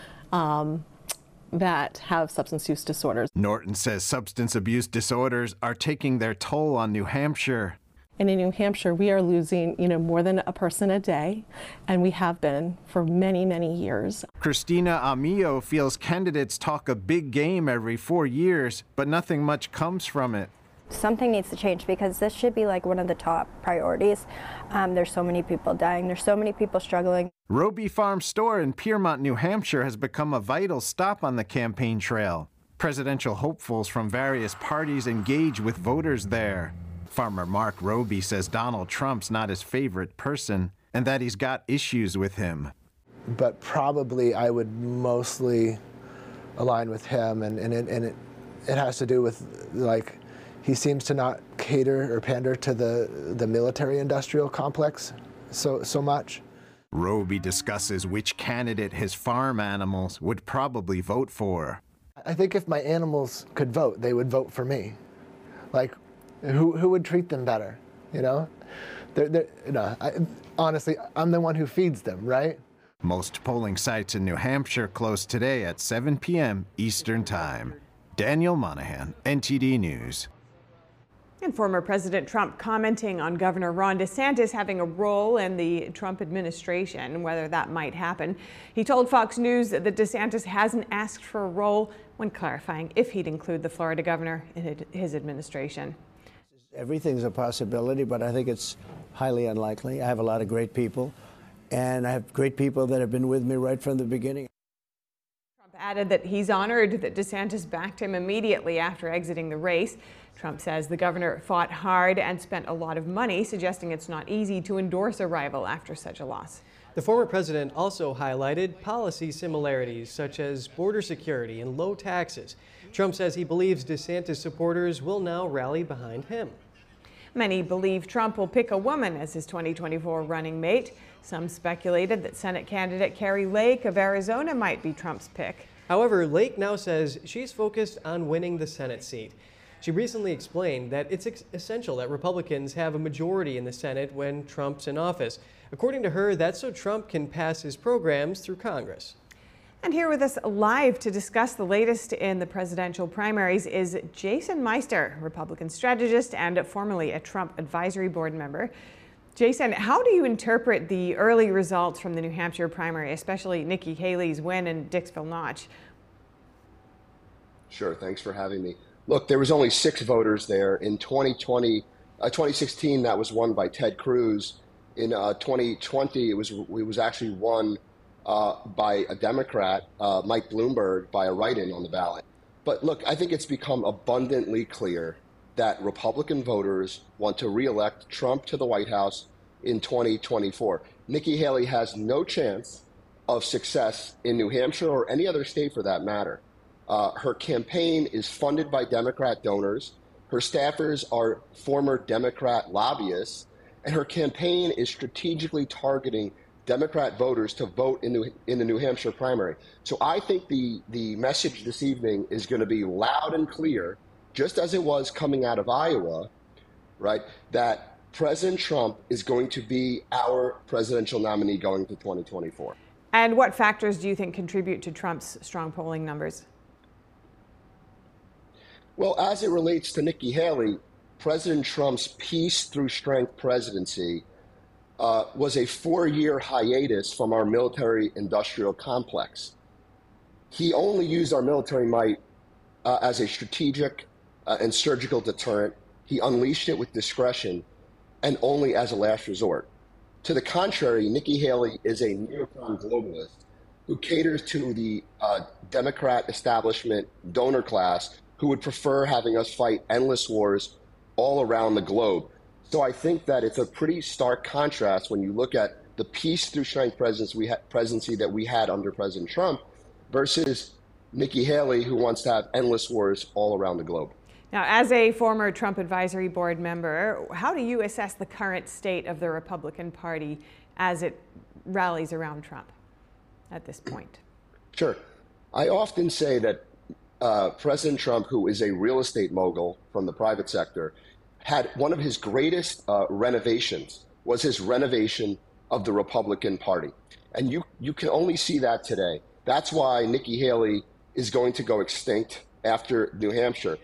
that have substance use disorders. Norton says substance abuse disorders are taking their toll on New Hampshire. And in New Hampshire, we are losing, more than a person a day, and we have been for many, many years. Christina Amio feels candidates talk a big game every 4 years, but nothing much comes from it. Something needs to change, because this should be like one of the top priorities. There's so many people dying. There's so many people struggling. Roby Farm Store in Piermont, New Hampshire has become a vital stop on the campaign trail. Presidential hopefuls from various parties engage with voters there. Farmer Mark Roby says Donald Trump's not his favorite person and that he's got issues with him. But probably I would mostly align with him, and it has to do with, like, he seems to not cater or pander to the military-industrial complex so much. Roby discusses which candidate his farm animals would probably vote for. I think if my animals could vote, they would vote for me. Like, Who would treat them better, Honestly, I'm the one who feeds them, right? Most polling sites in New Hampshire close today at 7 p.m. Eastern Time. Daniel Monahan, NTD News. And former President Trump commenting on Governor Ron DeSantis having a role in the Trump administration, whether that might happen. He told Fox News that DeSantis hasn't asked for a role, when clarifying if he'd include the Florida governor in his administration. Everything's a possibility, but I think it's highly unlikely. I have a lot of great people, and I have great people that have been with me right from the beginning. Trump added that he's honored that DeSantis backed him immediately after exiting the race. Trump says the governor fought hard and spent a lot of money, suggesting it's not easy to endorse a rival after such a loss. The former president also highlighted policy similarities, such as border security and low taxes. Trump says he believes DeSantis supporters will now rally behind him. Many believe Trump will pick a woman as his 2024 running mate. Some speculated that Senate candidate Kari Lake of Arizona might be Trump's pick. However, Lake now says she's focused on winning the Senate seat. She recently explained that it's essential that Republicans have a majority in the Senate when Trump's in office. According to her, that's so Trump can pass his programs through Congress. And here with us live to discuss the latest in the presidential primaries is Jason Meister, Republican strategist and formerly a Trump advisory board member. Jason, how do you interpret the early results from the New Hampshire primary, especially Nikki Haley's win in Dixville Notch? Sure, thanks for having me. Look, there was only 6 voters there. In 2016, that was won by Ted Cruz. In 2020, it was actually won by a Democrat, Mike Bloomberg, by a write-in on the ballot. But look, I think it's become abundantly clear that Republican voters want to re-elect Trump to the White House in 2024. Nikki Haley has no chance of success in New Hampshire or any other state for that matter. Her campaign is funded by Democrat donors. Her staffers are former Democrat lobbyists, and her campaign is strategically targeting Democrat voters to vote in the New Hampshire primary. So I think the message this evening is going to be loud and clear, just as it was coming out of Iowa, right, that President Trump is going to be our presidential nominee going to 2024. And what factors do you think contribute to Trump's strong polling numbers? Well, as it relates to Nikki Haley, President Trump's peace through strength presidency was a four-year hiatus from our military-industrial complex. He only used our military might as a strategic and surgical deterrent. He unleashed it with discretion and only as a last resort. To the contrary, Nikki Haley is a neocon globalist who caters to the Democrat establishment donor class who would prefer having us fight endless wars all around the globe. So I think that it's a pretty stark contrast when you look at the peace through strength presidency that we had under President Trump versus Nikki Haley, who wants to have endless wars all around the globe. Now, as a former Trump Advisory Board member, how do you assess the current state of the Republican Party as it rallies around Trump at this point? Sure. I often say that President Trump, who is a real estate mogul from the private sector, had one of his greatest renovations was his renovation of the Republican Party. And you can only see that today. That's why Nikki Haley is going to go extinct after New Hampshire.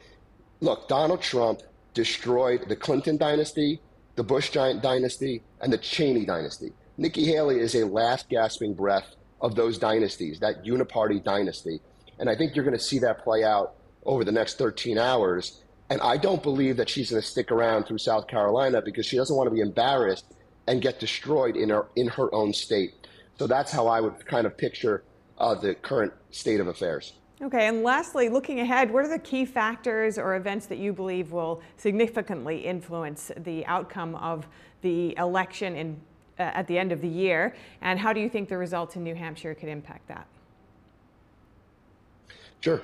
Look, Donald Trump destroyed the Clinton dynasty, the Bush dynasty, and the Cheney dynasty. Nikki Haley is a last gasping breath of those dynasties, that uniparty dynasty. And I think you're going to see that play out over the next 13 hours. And I don't believe that she's going to stick around through South Carolina because she doesn't want to be embarrassed and get destroyed in her own state. So that's how I would kind of picture the current state of affairs. Okay, and lastly, looking ahead, what are the key factors or events that you believe will significantly influence the outcome of the election at the end of the year? And how do you think the results in New Hampshire could impact that? Sure.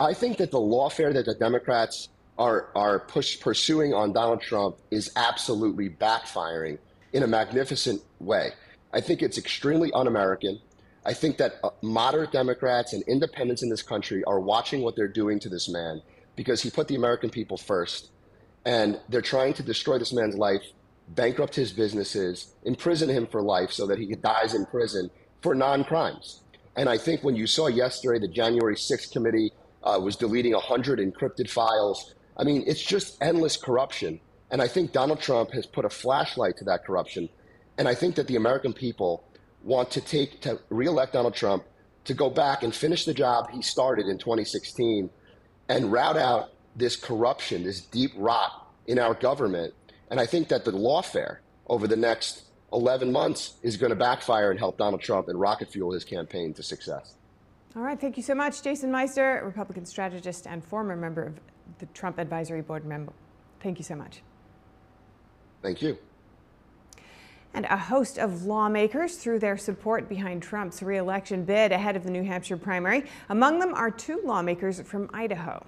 I think that the lawfare that the Democrats are pursuing on Donald Trump is absolutely backfiring in a magnificent way. I think it's extremely un-American. I think that moderate Democrats and independents in this country are watching what they're doing to this man because he put the American people first, and they're trying to destroy this man's life, bankrupt his businesses, imprison him for life so that he dies in prison for non-crimes. And I think when you saw yesterday the January 6th committee was deleting 100 encrypted files, I mean, it's just endless corruption. And I think Donald Trump has put a flashlight to that corruption. And I think that the American people want to reelect Donald Trump, to go back and finish the job he started in 2016 and rout out this corruption, this deep rot in our government. And I think that the lawfare over the next 11 months is going to backfire and help Donald Trump and rocket fuel his campaign to success. All right. Thank you so much, Jason Meister, Republican strategist and former member of the Trump Advisory Board member. Thank you so much. Thank you. And a host of lawmakers threw their support behind Trump's re-election bid ahead of the New Hampshire primary. Among them are two lawmakers from Idaho.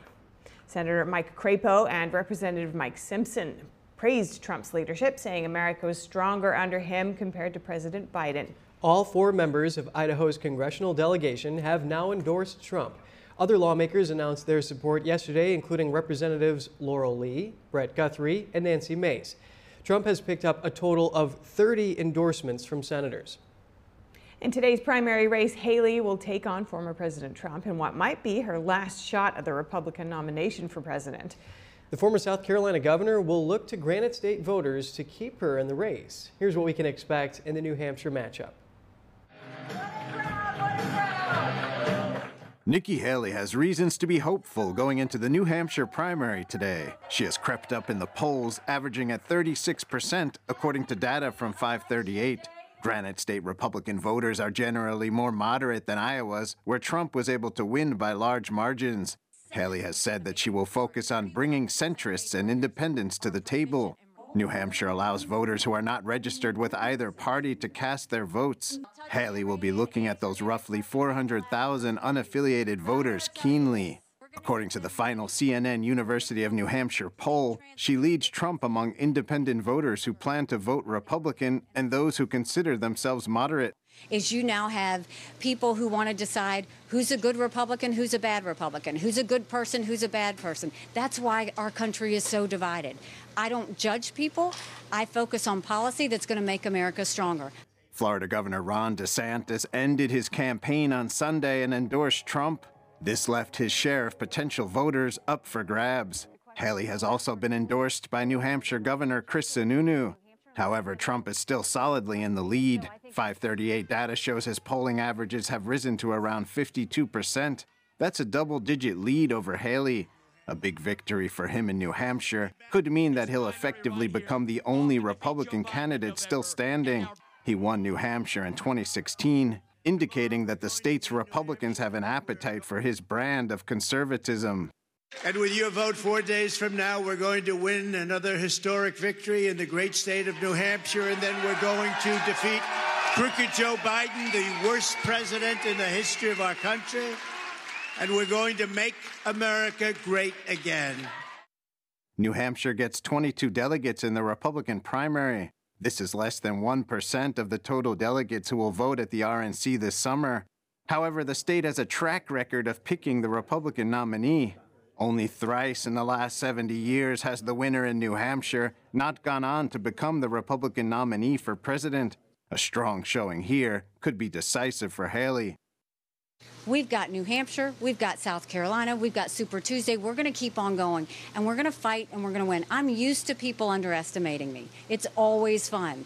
Senator Mike Crapo and Representative Mike Simpson praised Trump's leadership, saying America was stronger under him compared to President Biden. All four members of Idaho's congressional delegation have now endorsed Trump. Other lawmakers announced their support yesterday, including Representatives Laurel Lee, Brett Guthrie, and Nancy Mace. Trump has picked up a total of 30 endorsements from senators. In today's primary race, Haley will take on former President Trump in what might be her last shot at the Republican nomination for president. The former South Carolina governor will look to Granite State voters to keep her in the race. Here's what we can expect in the New Hampshire matchup. Nikki Haley has reasons to be hopeful going into the New Hampshire primary today. She has crept up in the polls, averaging at 36%, according to data from 538. Granite State Republican voters are generally more moderate than Iowa's, where Trump was able to win by large margins. Haley has said that she will focus on bringing centrists and independents to the table. New Hampshire allows voters who are not registered with either party to cast their votes. Haley will be looking at those roughly 400,000 unaffiliated voters keenly. According to the final CNN University of New Hampshire poll, she leads Trump among independent voters who plan to vote Republican and those who consider themselves moderate. Is you now have people who want to decide who's a good Republican, who's a bad Republican, who's a good person, who's a bad person. That's why our country is so divided. I don't judge people. I focus on policy that's going to make America stronger. Florida Governor Ron DeSantis ended his campaign on Sunday and endorsed Trump. This left his share of potential voters up for grabs. Haley has also been endorsed by New Hampshire Governor Chris Sununu. However, Trump is still solidly in the lead. 538 data shows his polling averages have risen to around 52%. That's a double-digit lead over Haley. A big victory for him in New Hampshire could mean that he'll effectively become the only Republican candidate still standing. He won New Hampshire in 2016, indicating that the state's Republicans have an appetite for his brand of conservatism. And with your vote 4 days from now, we're going to win another historic victory in the great state of New Hampshire, and then we're going to defeat crooked Joe Biden, the worst president in the history of our country, and we're going to make America great again. New Hampshire gets 22 delegates in the Republican primary. This is less than 1% of the total delegates who will vote at the RNC this summer. However, the state has a track record of picking the Republican nominee. Only thrice in the last 70 years has the winner in New Hampshire not gone on to become the Republican nominee for president. A strong showing here could be decisive for Haley. We've got New Hampshire, we've got South Carolina, we've got Super Tuesday. We're going to keep on going, and we're going to fight, and we're going to win. I'm used to people underestimating me. It's always fun.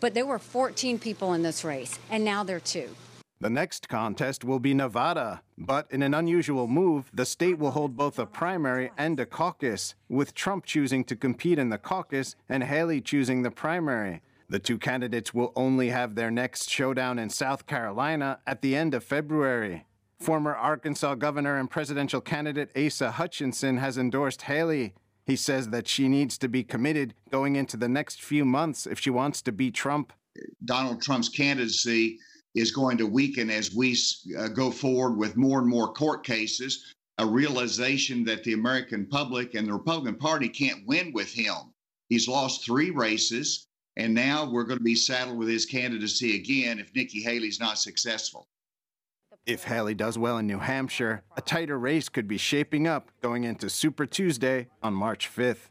But there were 14 people in this race, and now there are two. The next contest will be Nevada, but in an unusual move, the state will hold both a primary and a caucus, with Trump choosing to compete in the caucus and Haley choosing the primary. The two candidates will only have their next showdown in South Carolina at the end of February. Former Arkansas governor and presidential candidate Asa Hutchinson has endorsed Haley. He says that she needs to be committed going into the next few months if she wants to beat Trump. Donald Trump's candidacy is going to weaken as we go forward with more and more court cases, a realization that the American public and the Republican Party can't win with him. He's lost three races, and now we're going to be saddled with his candidacy again if Nikki Haley's not successful. If Haley does well in New Hampshire, a tighter race could be shaping up going into Super Tuesday on March 5th.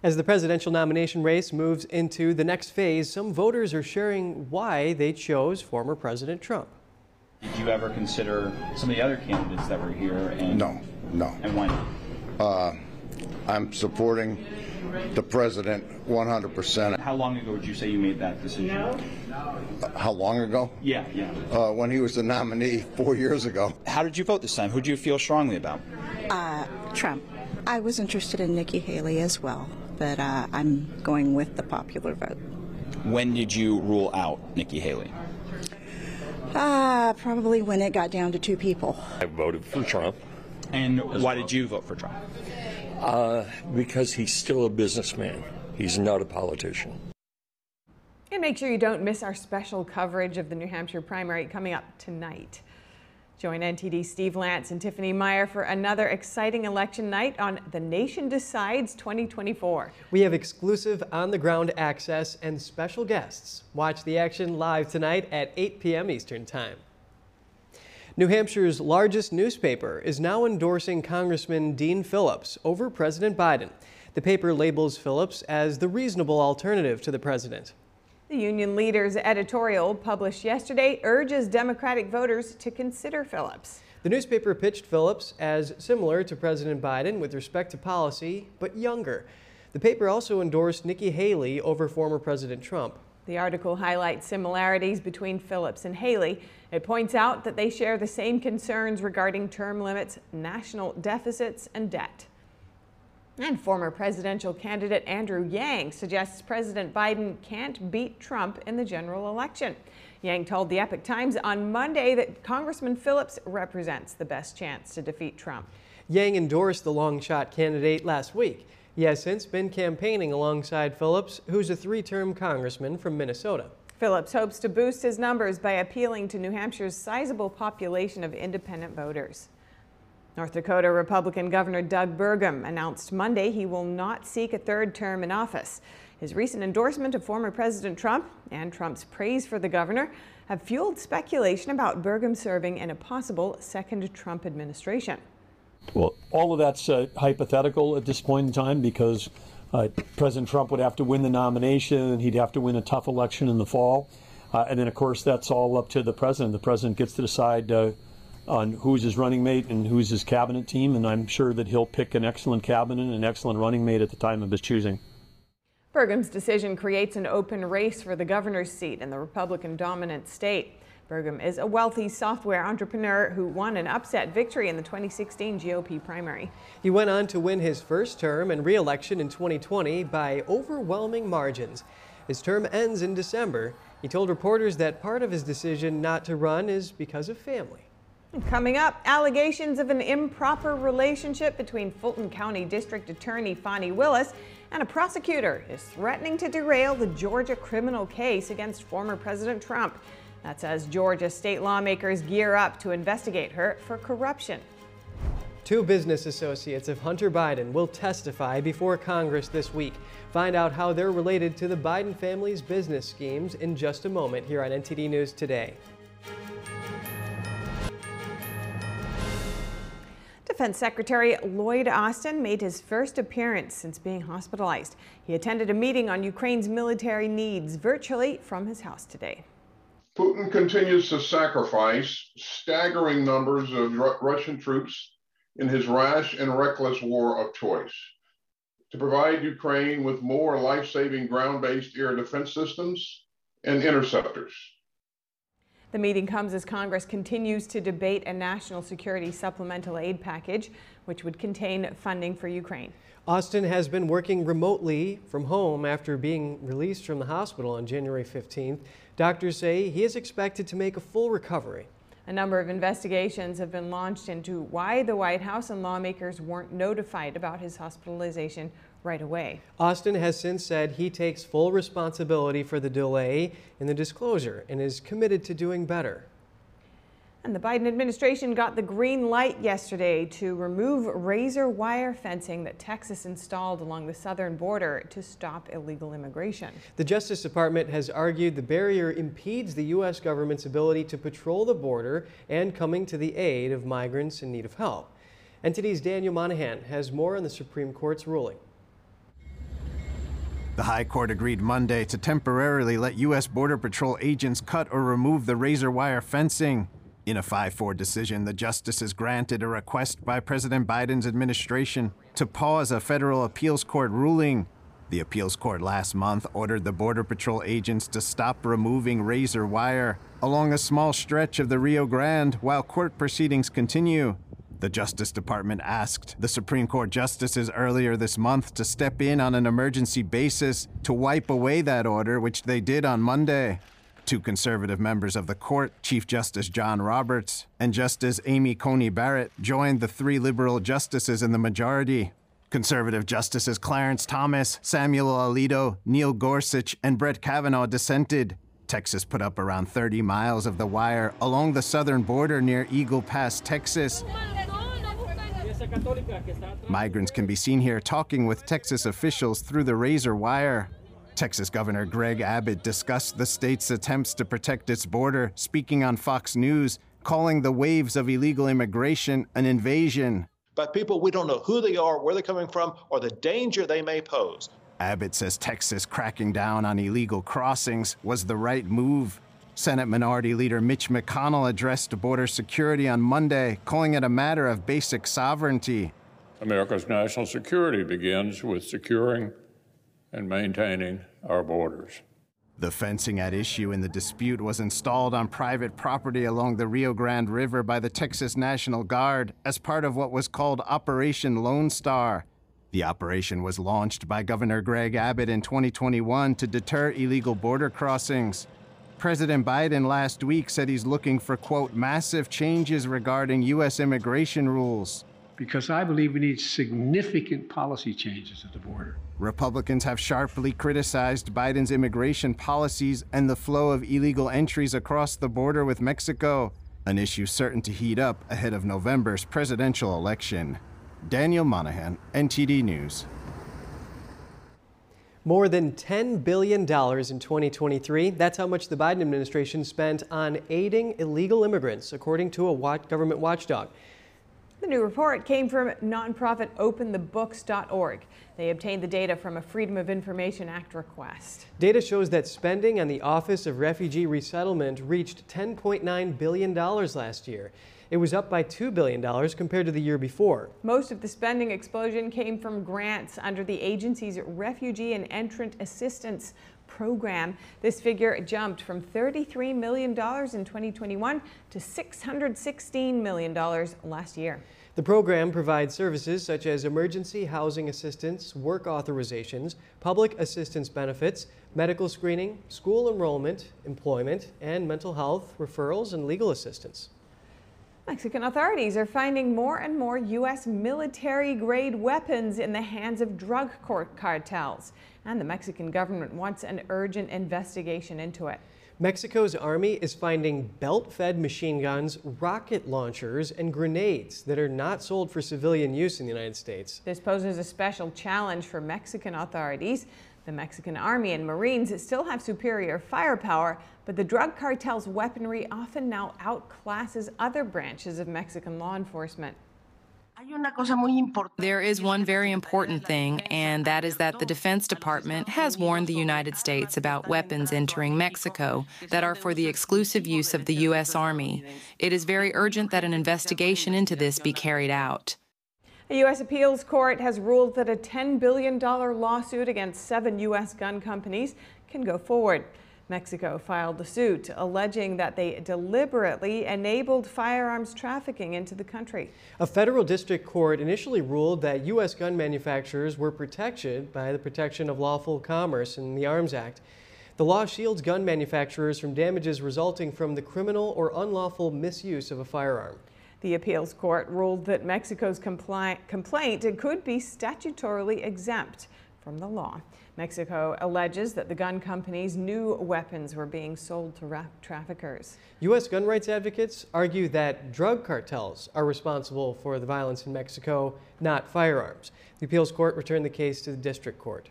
As the presidential nomination race moves into the next phase, some voters are sharing why they chose former President Trump. Did you ever consider some of the other candidates that were here? No. And why not? I'm supporting the president 100%. How long ago would you say you made that decision? How long ago? Yeah. When he was the nominee 4 years ago. How did you vote this time? Who do you feel strongly about? Trump. I was interested in Nikki Haley as well, but I'm going with the popular vote. When did you rule out Nikki Haley? Probably when it got down to two people. I voted for Trump. And why did you vote for Trump? Because he's still a businessman. He's not a politician. And make sure you don't miss our special coverage of the New Hampshire primary coming up tonight. Join NTD's Steve Lance and Tiffany Meyer for another exciting election night on The Nation Decides 2024. We have exclusive on-the-ground access and special guests. Watch the action live tonight at 8 p.m. Eastern Time. New Hampshire's largest newspaper is now endorsing Congressman Dean Phillips over President Biden. The paper labels Phillips as the reasonable alternative to the president. The union leader's editorial, published yesterday, urges Democratic voters to consider Phillips. The newspaper pitched Phillips as similar to President Biden with respect to policy, but younger. The paper also endorsed Nikki Haley over former President Trump. The article highlights similarities between Phillips and Haley. It points out that they share the same concerns regarding term limits, national deficits, and debt. And former presidential candidate Andrew Yang suggests President Biden can't beat Trump in the general election. Yang told the Epoch Times on Monday that Congressman Phillips represents the best chance to defeat Trump. Yang endorsed the long-shot candidate last week. He has since been campaigning alongside Phillips, who's a three-term congressman from Minnesota. Phillips hopes to boost his numbers by appealing to New Hampshire's sizable population of independent voters. North Dakota Republican Governor Doug Burgum announced Monday he will not seek a third term in office. His recent endorsement of former President Trump and Trump's praise for the governor have fueled speculation about Burgum serving in a possible second Trump administration. Well, all of that's hypothetical at this point in time because President Trump would have to win the nomination and he'd have to win a tough election in the fall. And then, of course, that's all up to the president. The president gets to decide on who's his running mate and who's his cabinet team, and I'm sure that he'll pick an excellent cabinet and an excellent running mate at the time of his choosing. Burgum's decision creates an open race for the governor's seat in the Republican-dominant state. Burgum is a wealthy software entrepreneur who won an upset victory in the 2016 GOP primary. He went on to win his first term and re-election in 2020 by overwhelming margins. His term ends in December. He told reporters that part of his decision not to run is because of family. Coming up, allegations of an improper relationship between Fulton County District Attorney Fani Willis and a prosecutor is threatening to derail the Georgia criminal case against former President Trump. That's as Georgia state lawmakers gear up to investigate her for corruption. Two business associates of Hunter Biden will testify before Congress this week. Find out how they're related to the Biden family's business schemes in just a moment here on NTD News Today. Defense Secretary Lloyd Austin made his first appearance since being hospitalized. He attended a meeting on Ukraine's military needs virtually from his house today. Putin continues to sacrifice staggering numbers of Russian troops in his rash and reckless war of choice to provide Ukraine with more life-saving ground-based air defense systems and interceptors. The meeting comes as Congress continues to debate a national security supplemental aid package, which would contain funding for Ukraine. Austin has been working remotely from home after being released from the hospital on January 15th. Doctors say he is expected to make a full recovery. A number of investigations have been launched into why the White House and lawmakers weren't notified about his hospitalization right away. Austin has since said he takes full responsibility for the delay in the disclosure and is committed to doing better. And the Biden administration got the green light yesterday to remove razor wire fencing that Texas installed along the southern border to stop illegal immigration. The Justice Department has argued the barrier impedes the U.S. government's ability to patrol the border and coming to the aid of migrants in need of help. NTD's Daniel Monahan has more on the Supreme Court's ruling. The High Court agreed Monday to temporarily let U.S. Border Patrol agents cut or remove the razor wire fencing. In a 5-4 decision, the justices granted a request by President Biden's administration to pause a federal appeals court ruling. The appeals court last month ordered the Border Patrol agents to stop removing razor wire along a small stretch of the Rio Grande while court proceedings continue. The Justice Department asked the Supreme Court justices earlier this month to step in on an emergency basis to wipe away that order, which they did on Monday. Two conservative members of the court, Chief Justice John Roberts and Justice Amy Coney Barrett, joined the three liberal justices in the majority. Conservative Justices Clarence Thomas, Samuel Alito, Neil Gorsuch, and Brett Kavanaugh dissented. Texas put up around 30 miles of the wire along the southern border near Eagle Pass, Texas. Migrants can be seen here talking with Texas officials through the razor wire. Texas Governor Greg Abbott discussed the state's attempts to protect its border, speaking on Fox News, calling the waves of illegal immigration an invasion. By people we don't know who they are, where they're coming from, or the danger they may pose. Abbott says Texas cracking down on illegal crossings was the right move. Senate Minority Leader Mitch McConnell addressed border security on Monday, calling it a matter of basic sovereignty. America's national security begins with securing and maintaining our borders. The fencing at issue in the dispute was installed on private property along the Rio Grande River by the Texas National Guard as part of what was called Operation Lone Star. The operation was launched by Governor Greg Abbott in 2021 to deter illegal border crossings. President Biden last week said he's looking for, quote, massive changes regarding U.S. immigration rules. Because I believe we need significant policy changes at the border. Republicans have sharply criticized Biden's immigration policies and the flow of illegal entries across the border with Mexico, an issue certain to heat up ahead of November's presidential election. Daniel Monahan, NTD News. More than $10 billion in 2023. That's how much the Biden administration spent on aiding illegal immigrants, according to a government watchdog. The new report came from nonprofit OpenTheBooks.org. They obtained the data from a Freedom of Information Act request. Data shows that spending on the Office of Refugee Resettlement reached $10.9 billion last year. It was up by $2 billion compared to the year before. Most of the spending explosion came from grants under the agency's Refugee and Entrant Assistance Program. This figure jumped from $33 million in 2021 to $616 million last year. The program provides services such as emergency housing assistance, work authorizations, public assistance benefits, medical screening, school enrollment, employment, and mental health referrals and legal assistance. Mexican authorities are finding more and more U.S. military-grade weapons in the hands of drug cartels, and the Mexican government wants an urgent investigation into it. Mexico's army is finding belt-fed machine guns, rocket launchers, and grenades that are not sold for civilian use in the United States. This poses a special challenge for Mexican authorities. The Mexican Army and Marines still have superior firepower, but the drug cartel's weaponry often now outclasses other branches of Mexican law enforcement. There is one very important thing, and that is that the Defense Department has warned the United States about weapons entering Mexico that are for the exclusive use of the U.S. Army. It is very urgent that an investigation into this be carried out. A U.S. appeals court has ruled that a $10 billion lawsuit against 7 U.S. gun companies can go forward. Mexico filed the suit, alleging that they deliberately enabled firearms trafficking into the country. A federal district court initially ruled that U.S. gun manufacturers were protected by the Protection of Lawful Commerce in the Arms Act. The law shields gun manufacturers from damages resulting from the criminal or unlawful misuse of a firearm. The appeals court ruled that Mexico's complaint could be statutorily exempt from the law. Mexico alleges that the gun companies knew weapons were being sold to traffickers. U.S. gun rights advocates argue that drug cartels are responsible for the violence in Mexico, not firearms. The appeals court returned the case to the district court.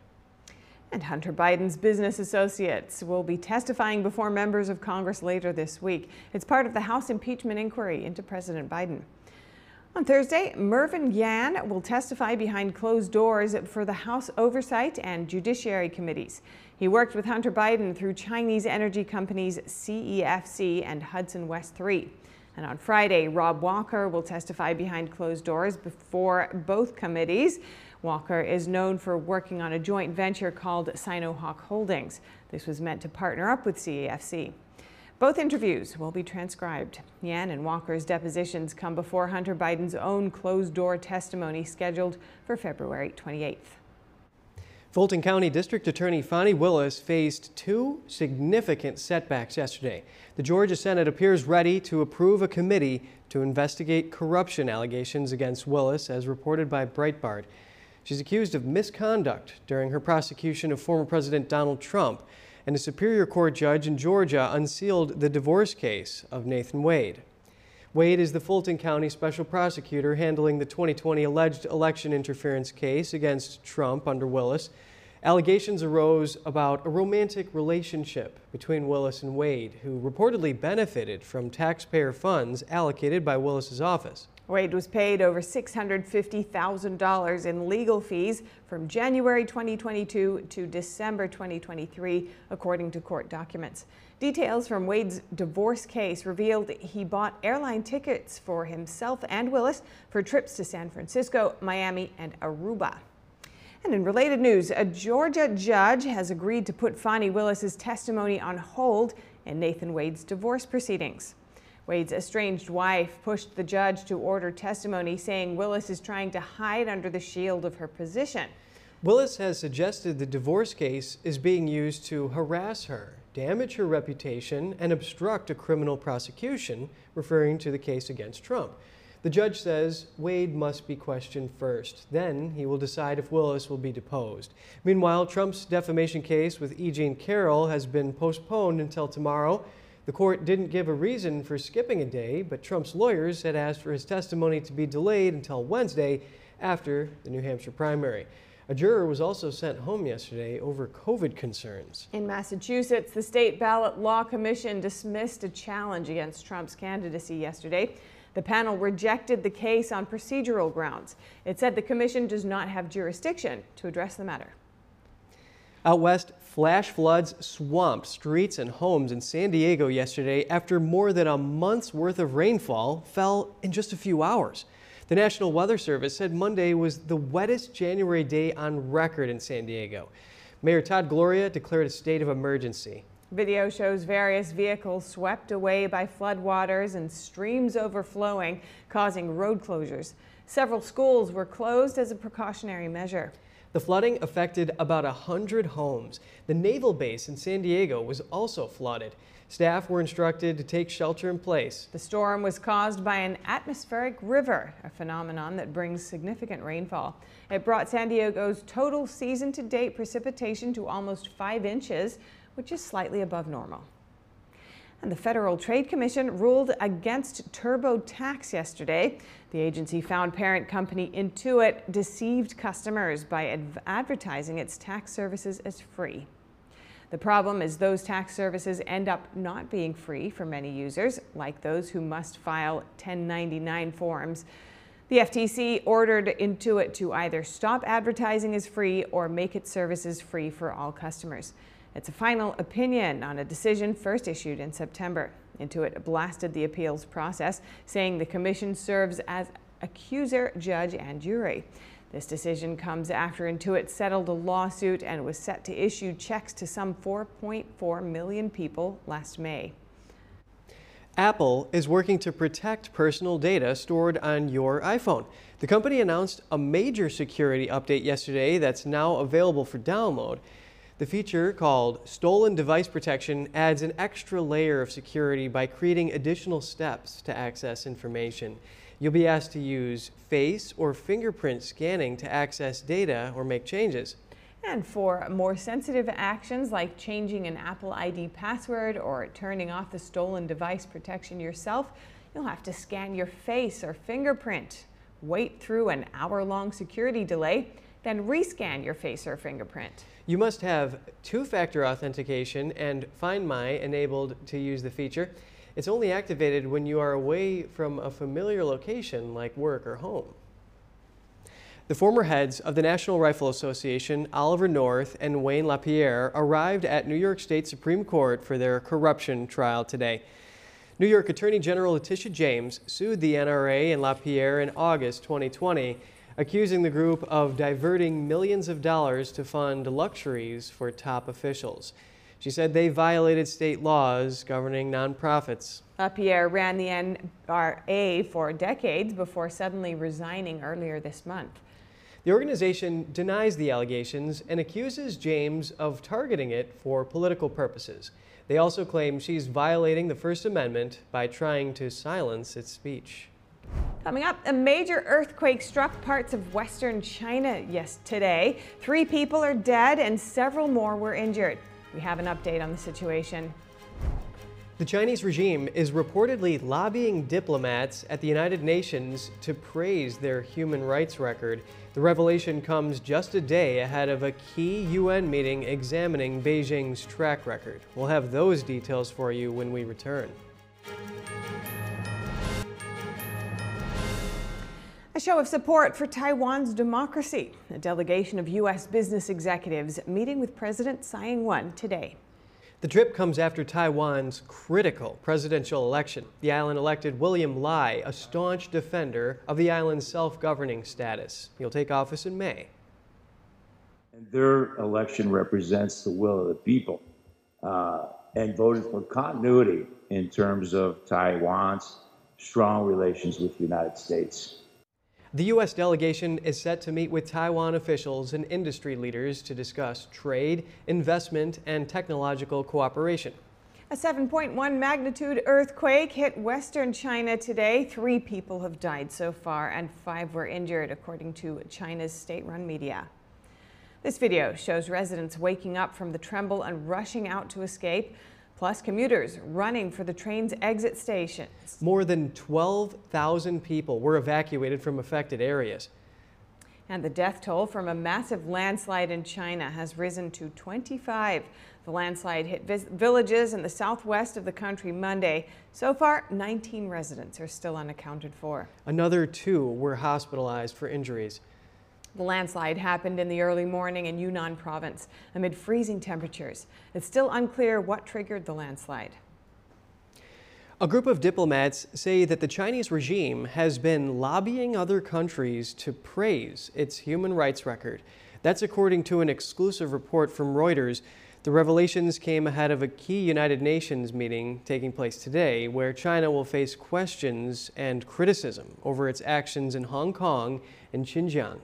And Hunter Biden's business associates will be testifying before members of Congress later this week. It's part of the House impeachment inquiry into President Biden. On Thursday, Mervyn Yan will testify behind closed doors for the House Oversight and Judiciary Committees. He worked with Hunter Biden through Chinese energy companies CEFC and Hudson West 3. And on Friday, Rob Walker will testify behind closed doors before both committees. Walker is known for working on a joint venture called Sinohawk Holdings. This was meant to partner up with CEFC. Both interviews will be transcribed. Yan and Walker's depositions come before Hunter Biden's own closed-door testimony scheduled for February 28th. Fulton County District Attorney Fani Willis faced 2 significant setbacks yesterday. The Georgia Senate appears ready to approve a committee to investigate corruption allegations against Willis, as reported by Breitbart. She's accused of misconduct during her prosecution of former President Donald Trump, and a Superior Court judge in Georgia unsealed the divorce case of Nathan Wade. Wade is the Fulton County special prosecutor handling the 2020 alleged election interference case against Trump under Willis. Allegations arose about a romantic relationship between Willis and Wade, who reportedly benefited from taxpayer funds allocated by Willis's office. Wade was paid over $650,000 in legal fees from January 2022 to December 2023, according to court documents. Details from Wade's divorce case revealed he bought airline tickets for himself and Willis for trips to San Francisco, Miami, and Aruba. And in related news, a Georgia judge has agreed to put Fani Willis's testimony on hold in Nathan Wade's divorce proceedings. Wade's estranged wife pushed the judge to order testimony, saying Willis is trying to hide under the shield of her position. Willis has suggested the divorce case is being used to harass her, damage her reputation, and obstruct a criminal prosecution, referring to the case against Trump. The judge says Wade must be questioned first. Then he will decide if Willis will be deposed. Meanwhile, Trump's defamation case with E. Jean Carroll has been postponed until tomorrow. The court didn't give a reason for skipping a day, but Trump's lawyers had asked for his testimony to be delayed until Wednesday after the New Hampshire primary. A juror was also sent home yesterday over COVID concerns. In Massachusetts, the State Ballot Law Commission dismissed a challenge against Trump's candidacy yesterday. The panel rejected the case on procedural grounds. It said the commission does not have jurisdiction to address the matter. Out west, flash floods swamped streets and homes in San Diego yesterday after more than a month's worth of rainfall fell in just a few hours. The National Weather Service said Monday was the wettest January day on record in San Diego. Mayor Todd Gloria declared a state of emergency. Video shows various vehicles swept away by floodwaters and streams overflowing, causing road closures. Several schools were closed as a precautionary measure. The flooding affected about 100 homes. The naval base in San Diego was also flooded. Staff were instructed to take shelter in place. The storm was caused by an atmospheric river, a phenomenon that brings significant rainfall. It brought San Diego's total season-to-date precipitation to almost 5 inches, which is slightly above normal. And the Federal Trade Commission ruled against TurboTax yesterday. The agency found parent company Intuit deceived customers by advertising its tax services as free. The problem is those tax services end up not being free for many users, like those who must file 1099 forms. The FTC ordered Intuit to either stop advertising as free or make its services free for all customers. It's a final opinion on a decision first issued in September. Intuit blasted the appeals process, saying the commission serves as accuser, judge, and jury. This decision comes after Intuit settled a lawsuit and was set to issue checks to some 4.4 million people last May. Apple is working to protect personal data stored on your iPhone. The company announced a major security update yesterday that's now available for download. The feature, called Stolen Device Protection, adds an extra layer of security by creating additional steps to access information. You'll be asked to use face or fingerprint scanning to access data or make changes. And for more sensitive actions like changing an Apple ID password or turning off the stolen device protection yourself, you'll have to scan your face or fingerprint, wait through an hour-long security delay, then rescan your face or fingerprint. You must have two-factor authentication and Find My enabled to use the feature. It's only activated when you are away from a familiar location like work or home. The former heads of the National Rifle Association, Oliver North and Wayne LaPierre, arrived at New York State Supreme Court for their corruption trial today. New York Attorney General Letitia James sued the NRA and LaPierre in August 2020, accusing the group of diverting millions of dollars to fund luxuries for top officials. She said they violated state laws governing nonprofits. LaPierre ran the NRA for decades before suddenly resigning earlier this month. The organization denies the allegations and accuses James of targeting it for political purposes. They also claim she's violating the First Amendment by trying to silence its speech. Coming up, a major earthquake struck parts of western China today. 3 people are dead and several more were injured. We have an update on the situation. The Chinese regime is reportedly lobbying diplomats at the United Nations to praise their human rights record. The revelation comes just a day ahead of a key UN meeting examining Beijing's track record. We'll have those details for you when we return. A show of support for Taiwan's democracy. A delegation of U.S. business executives meeting with President Tsai Ing-wen today. The trip comes after Taiwan's critical presidential election. The island elected William Lai, a staunch defender of the island's self-governing status. He'll take office in May. And their election represents the will of the people and voted for continuity in terms of Taiwan's strong relations with the United States. The U.S. delegation is set to meet with Taiwan officials and industry leaders to discuss trade, investment, and technological cooperation. A 7.1 magnitude earthquake hit western China today. 3 people have died so far and 5 were injured, according to China's state-run media. This video shows residents waking up from the tremble and rushing out to escape. plus commuters running for the train's exit stations. More than 12,000 people were evacuated from affected areas. And the death toll from a massive landslide in China has risen to 25. The landslide hit villages in the southwest of the country Monday. So far, 19 residents are still unaccounted for. Another 2 were hospitalized for injuries. The landslide happened in the early morning in Yunnan province amid freezing temperatures. It's still unclear what triggered the landslide. A group of diplomats say that the Chinese regime has been lobbying other countries to praise its human rights record. That's according to an exclusive report from Reuters. The revelations came ahead of a key United Nations meeting taking place today, where China will face questions and criticism over its actions in Hong Kong and Xinjiang.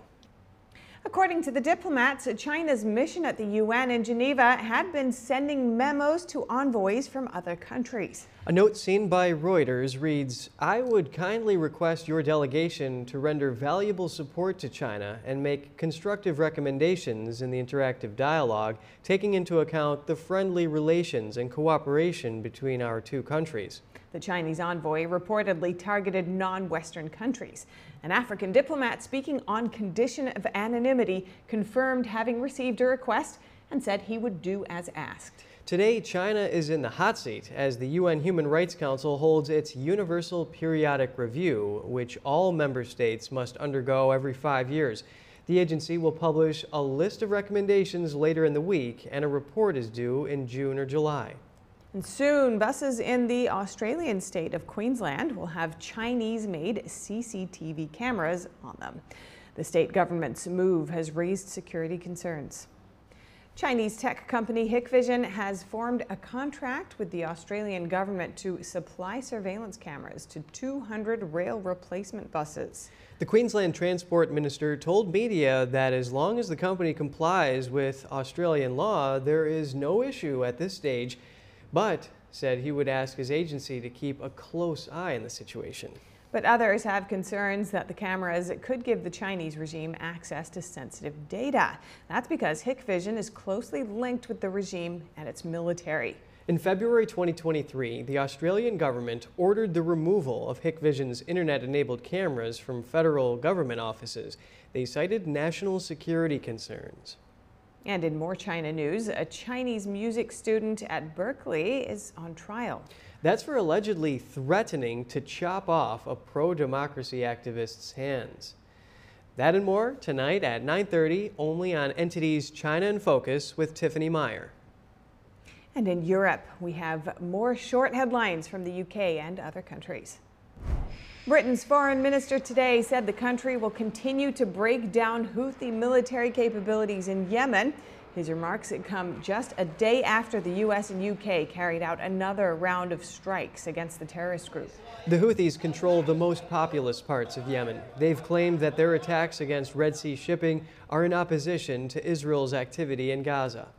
According to the diplomats, China's mission at the UN in Geneva had been sending memos to envoys from other countries. A note seen by Reuters reads, "I would kindly request your delegation to render valuable support to China and make constructive recommendations in the interactive dialogue, taking into account the friendly relations and cooperation between our two countries." The Chinese envoy reportedly targeted non-Western countries. An African diplomat speaking on condition of anonymity confirmed having received a request and said he would do as asked. Today, China is in the hot seat as the UN Human Rights Council holds its Universal Periodic Review, which all member states must undergo every 5 years. The agency will publish a list of recommendations later in the week, and a report is due in June or July. And soon, buses in the Australian state of Queensland will have Chinese-made CCTV cameras on them. The state government's move has raised security concerns. Chinese tech company Hikvision has formed a contract with the Australian government to supply surveillance cameras to 200 rail replacement buses. The Queensland Transport Minister told media that as long as the company complies with Australian law, there is no issue at this stage, but said he would ask his agency to keep a close eye on the situation. But others have concerns that the cameras could give the Chinese regime access to sensitive data. That's because Hikvision is closely linked with the regime and its military. In February 2023, the Australian government ordered the removal of Hikvision's internet-enabled cameras from federal government offices. They cited national security concerns. And in more China news, a Chinese music student at Berkeley is on trial. That's for allegedly threatening to chop off a pro-democracy activist's hands. That and more tonight at 9:30, only on Entity's China in Focus with Tiffany Meyer. And in Europe, we have more short headlines from the UK and other countries. Britain's foreign minister today said the country will continue to break down Houthi military capabilities in Yemen. His remarks had come just a day after the U.S. and U.K. carried out another round of strikes against the terrorist group. The Houthis control the most populous parts of Yemen. They've claimed that their attacks against Red Sea shipping are in opposition to Israel's activity in Gaza.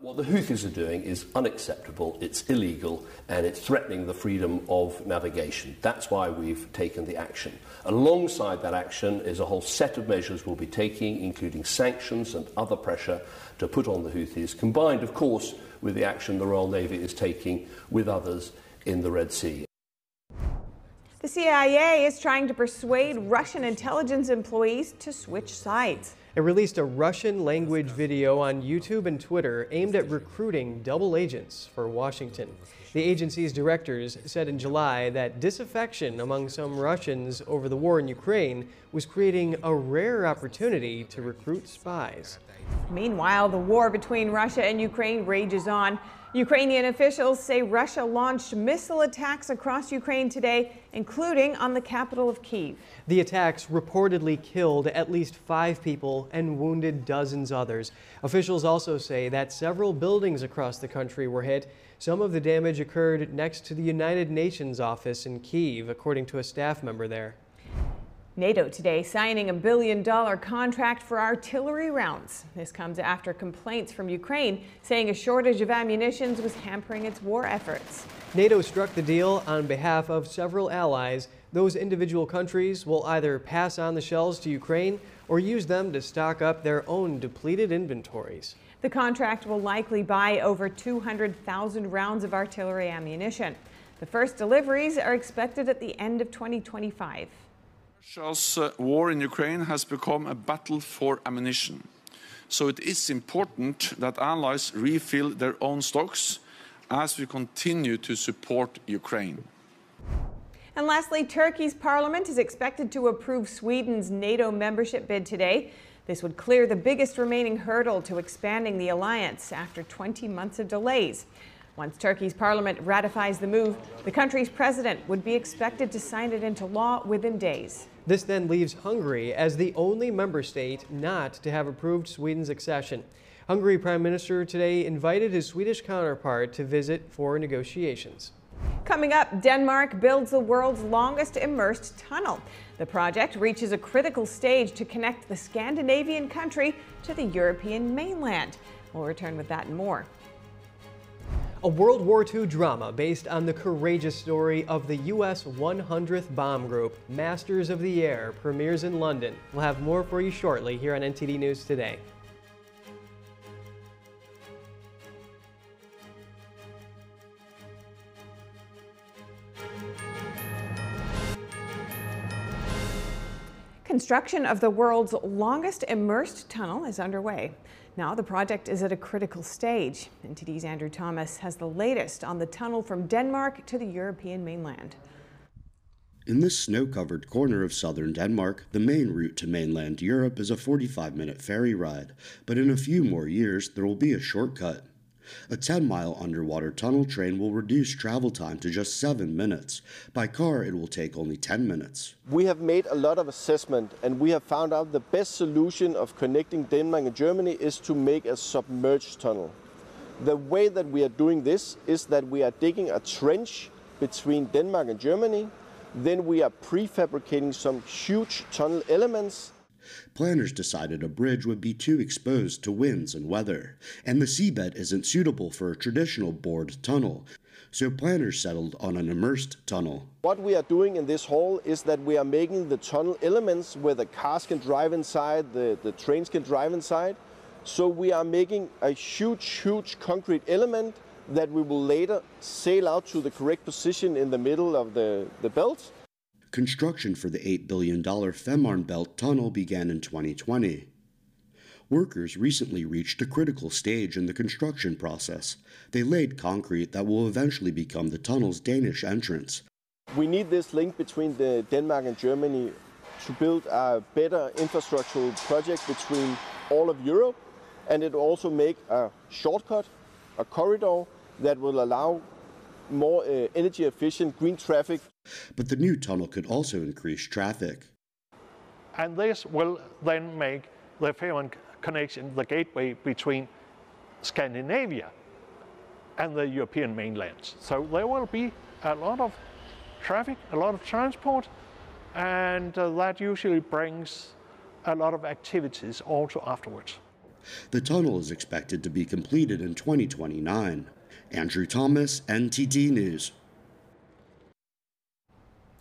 What the Houthis are doing is unacceptable, it's illegal, and it's threatening the freedom of navigation. That's why we've taken the action. Alongside that action is a whole set of measures we'll be taking, including sanctions and other pressure to put on the Houthis, combined, of course, with the action the Royal Navy is taking with others in the Red Sea. The CIA is trying to persuade Russian intelligence employees to switch sides. It released a Russian-language video on YouTube and Twitter aimed at recruiting double agents for Washington. The agency's directors said in July that disaffection among some Russians over the war in Ukraine was creating a rare opportunity to recruit spies. Meanwhile, the war between Russia and Ukraine rages on. Ukrainian officials say Russia launched missile attacks across Ukraine today, including on the capital of Kyiv. The attacks reportedly killed at least 5 people and wounded dozens others. Officials also say that several buildings across the country were hit. Some of the damage occurred next to the United Nations office in Kyiv, according to a staff member there. NATO today signing a $1 billion contract for artillery rounds. This comes after complaints from Ukraine saying a shortage of ammunition was hampering its war efforts. NATO struck the deal on behalf of several allies. Those individual countries will either pass on the shells to Ukraine or use them to stock up their own depleted inventories. The contract will likely buy over 200,000 rounds of artillery ammunition. The first deliveries are expected at the end of 2025. Russia's war in Ukraine has become a battle for ammunition. So it is important that allies refill their own stocks as we continue to support Ukraine. And lastly, Turkey's parliament is expected to approve Sweden's NATO membership bid today. This would clear the biggest remaining hurdle to expanding the alliance after 20 months of delays. Once Turkey's parliament ratifies the move, the country's president would be expected to sign it into law within days. This then leaves Hungary as the only member state not to have approved Sweden's accession. Hungary Prime Minister today invited his Swedish counterpart to visit for negotiations. Coming up, Denmark builds the world's longest immersed tunnel. The project reaches a critical stage to connect the Scandinavian country to the European mainland. We'll return with that and more. A World War II drama based on the courageous story of the U.S. 100th Bomb Group, Masters of the Air, premieres in London. We'll have more for you shortly here on NTD News Today. Construction of the world's longest immersed tunnel is underway. Now the project is at a critical stage. NTD's Andrew Thomas has the latest on the tunnel from Denmark to the European mainland. In this snow-covered corner of southern Denmark, the main route to mainland Europe is a 45-minute ferry ride, but in a few more years there will be a shortcut. A 10-mile underwater tunnel train will reduce travel time to just 7 minutes. By car, it will take only 10 minutes. We have made a lot of assessment, and we have found out the best solution of connecting Denmark and Germany is to make a submerged tunnel. The way that we are doing this is that we are digging a trench between Denmark and Germany. Then we are prefabricating some huge tunnel elements. Planners decided a bridge would be too exposed to winds and weather, and the seabed isn't suitable for a traditional bored tunnel, so planners settled on an immersed tunnel. What we are doing in this hall is that we are making the tunnel elements where the cars can drive inside, the trains can drive inside, so we are making a huge concrete element that we will later sail out to the correct position in the middle of the belt. Construction for the $8 billion Fehmarn Belt Tunnel began in 2020. Workers recently reached a critical stage in the construction process. They laid concrete that will eventually become the tunnel's Danish entrance. We need this link between Denmark and Germany to build a better infrastructural project between all of Europe, and it will also make a shortcut, a corridor that will allow more energy-efficient green traffic. But the new tunnel could also increase traffic. And this will then make the Fehmarn connection the gateway between Scandinavia and the European mainland. So there will be a lot of traffic, a lot of transport, and that usually brings a lot of activities also afterwards. The tunnel is expected to be completed in 2029. Andrew Thomas, NTD News.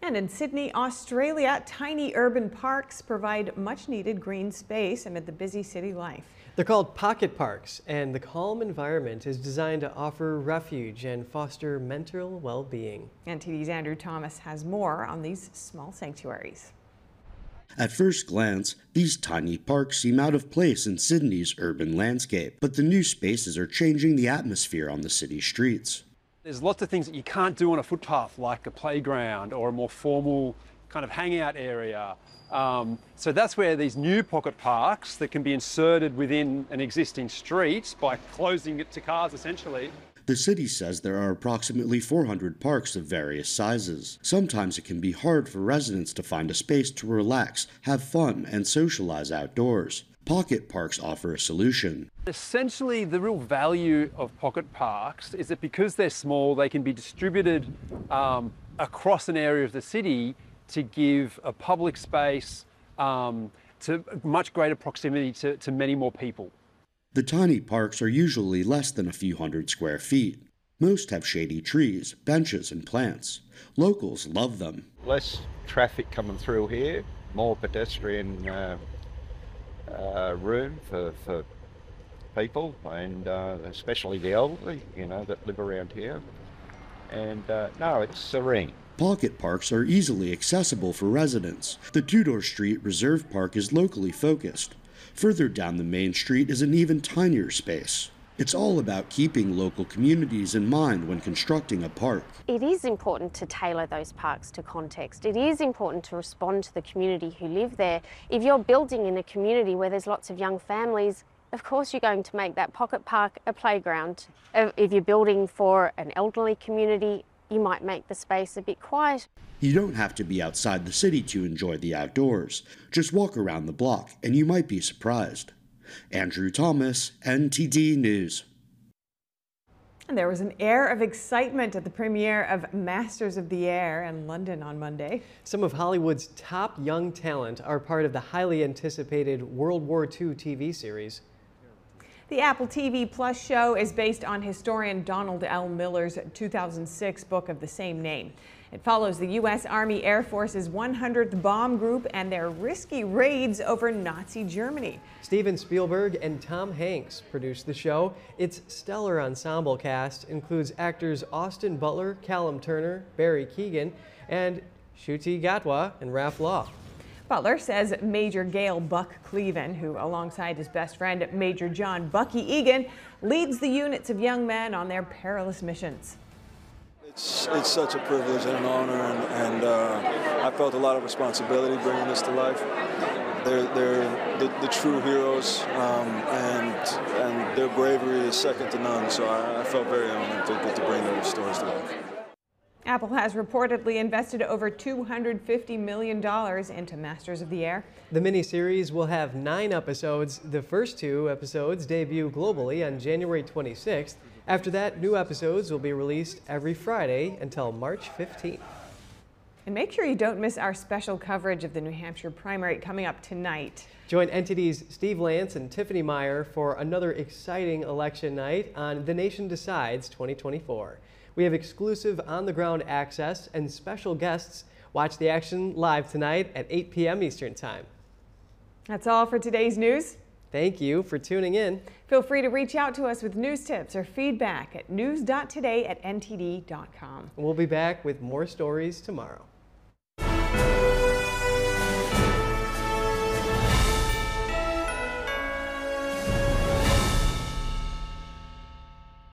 And in Sydney, Australia, tiny urban parks provide much-needed green space amid the busy city life. They're called pocket parks, and the calm environment is designed to offer refuge and foster mental well-being. NTD's Andrew Thomas has more on these small sanctuaries. At first glance, these tiny parks seem out of place in Sydney's urban landscape, but the new spaces are changing the atmosphere on the city streets. There's lots of things that you can't do on a footpath, like a playground or a more formal kind of hangout area. So that's where these new pocket parks that can be inserted within an existing street by closing it to cars, essentially. The city says there are approximately 400 parks of various sizes. Sometimes it can be hard for residents to find a space to relax, have fun, and socialize outdoors. Pocket parks offer a solution. Essentially, the real value of pocket parks is that because they're small, they can be distributed across an area of the city to give a public space to much greater proximity to many more people. The tiny parks are usually less than a few hundred square feet. Most have shady trees, benches, and plants. Locals love them. Less traffic coming through here, more pedestrian room for people, and especially the elderly, you know, that live around here. And no, it's serene. Pocket parks are easily accessible for residents. The Tudor Street Reserve Park is locally focused. Further down the main street is an even tinier space. It's all about keeping local communities in mind when constructing a park. It is important to tailor those parks to context. It is important to respond to the community who live there. If you're building in a community where there's lots of young families, of course you're going to make that pocket park a playground. If you're building for an elderly community, you might make the space a bit quiet. You don't have to be outside the city to enjoy the outdoors. Just walk around the block and you might be surprised. Andrew Thomas, NTD News. And there was an air of excitement at the premiere of Masters of the Air in London on Monday. Some of Hollywood's top young talent are part of the highly anticipated World War II TV series. The Apple TV Plus show is based on historian Donald L. Miller's 2006 book of the same name. It follows the U.S. Army Air Force's 100th Bomb Group and their risky raids over Nazi Germany. Steven Spielberg and Tom Hanks produced the show. Its stellar ensemble cast includes actors Austin Butler, Callum Turner, Barry Keoghan, and Shuti Gatwa and Raph Law. Butler says Major Gail Buck Cleven, who alongside his best friend Major John Bucky Egan, leads the units of young men on their perilous missions. It's such a privilege and an honor, and I felt a lot of responsibility bringing this to life. They're the true heroes, and their bravery is second to none, so I felt very honored to get to bring their stories to life. Apple has reportedly invested over $250 million into Masters of the Air. The miniseries will have 9 episodes. The first 2 episodes debut globally on January 26th. After that, new episodes will be released every Friday until March 15th. And make sure you don't miss our special coverage of the New Hampshire primary coming up tonight. Join NTD's Steve Lance and Tiffany Meyer for another exciting election night on The Nation Decides 2024. We have exclusive on-the-ground access and special guests. Watch the action live tonight at 8 p.m. Eastern Time. That's all for today's news. Thank you for tuning in. Feel free to reach out to us with news tips or feedback at news.today@ntd.com. We'll be back with more stories tomorrow.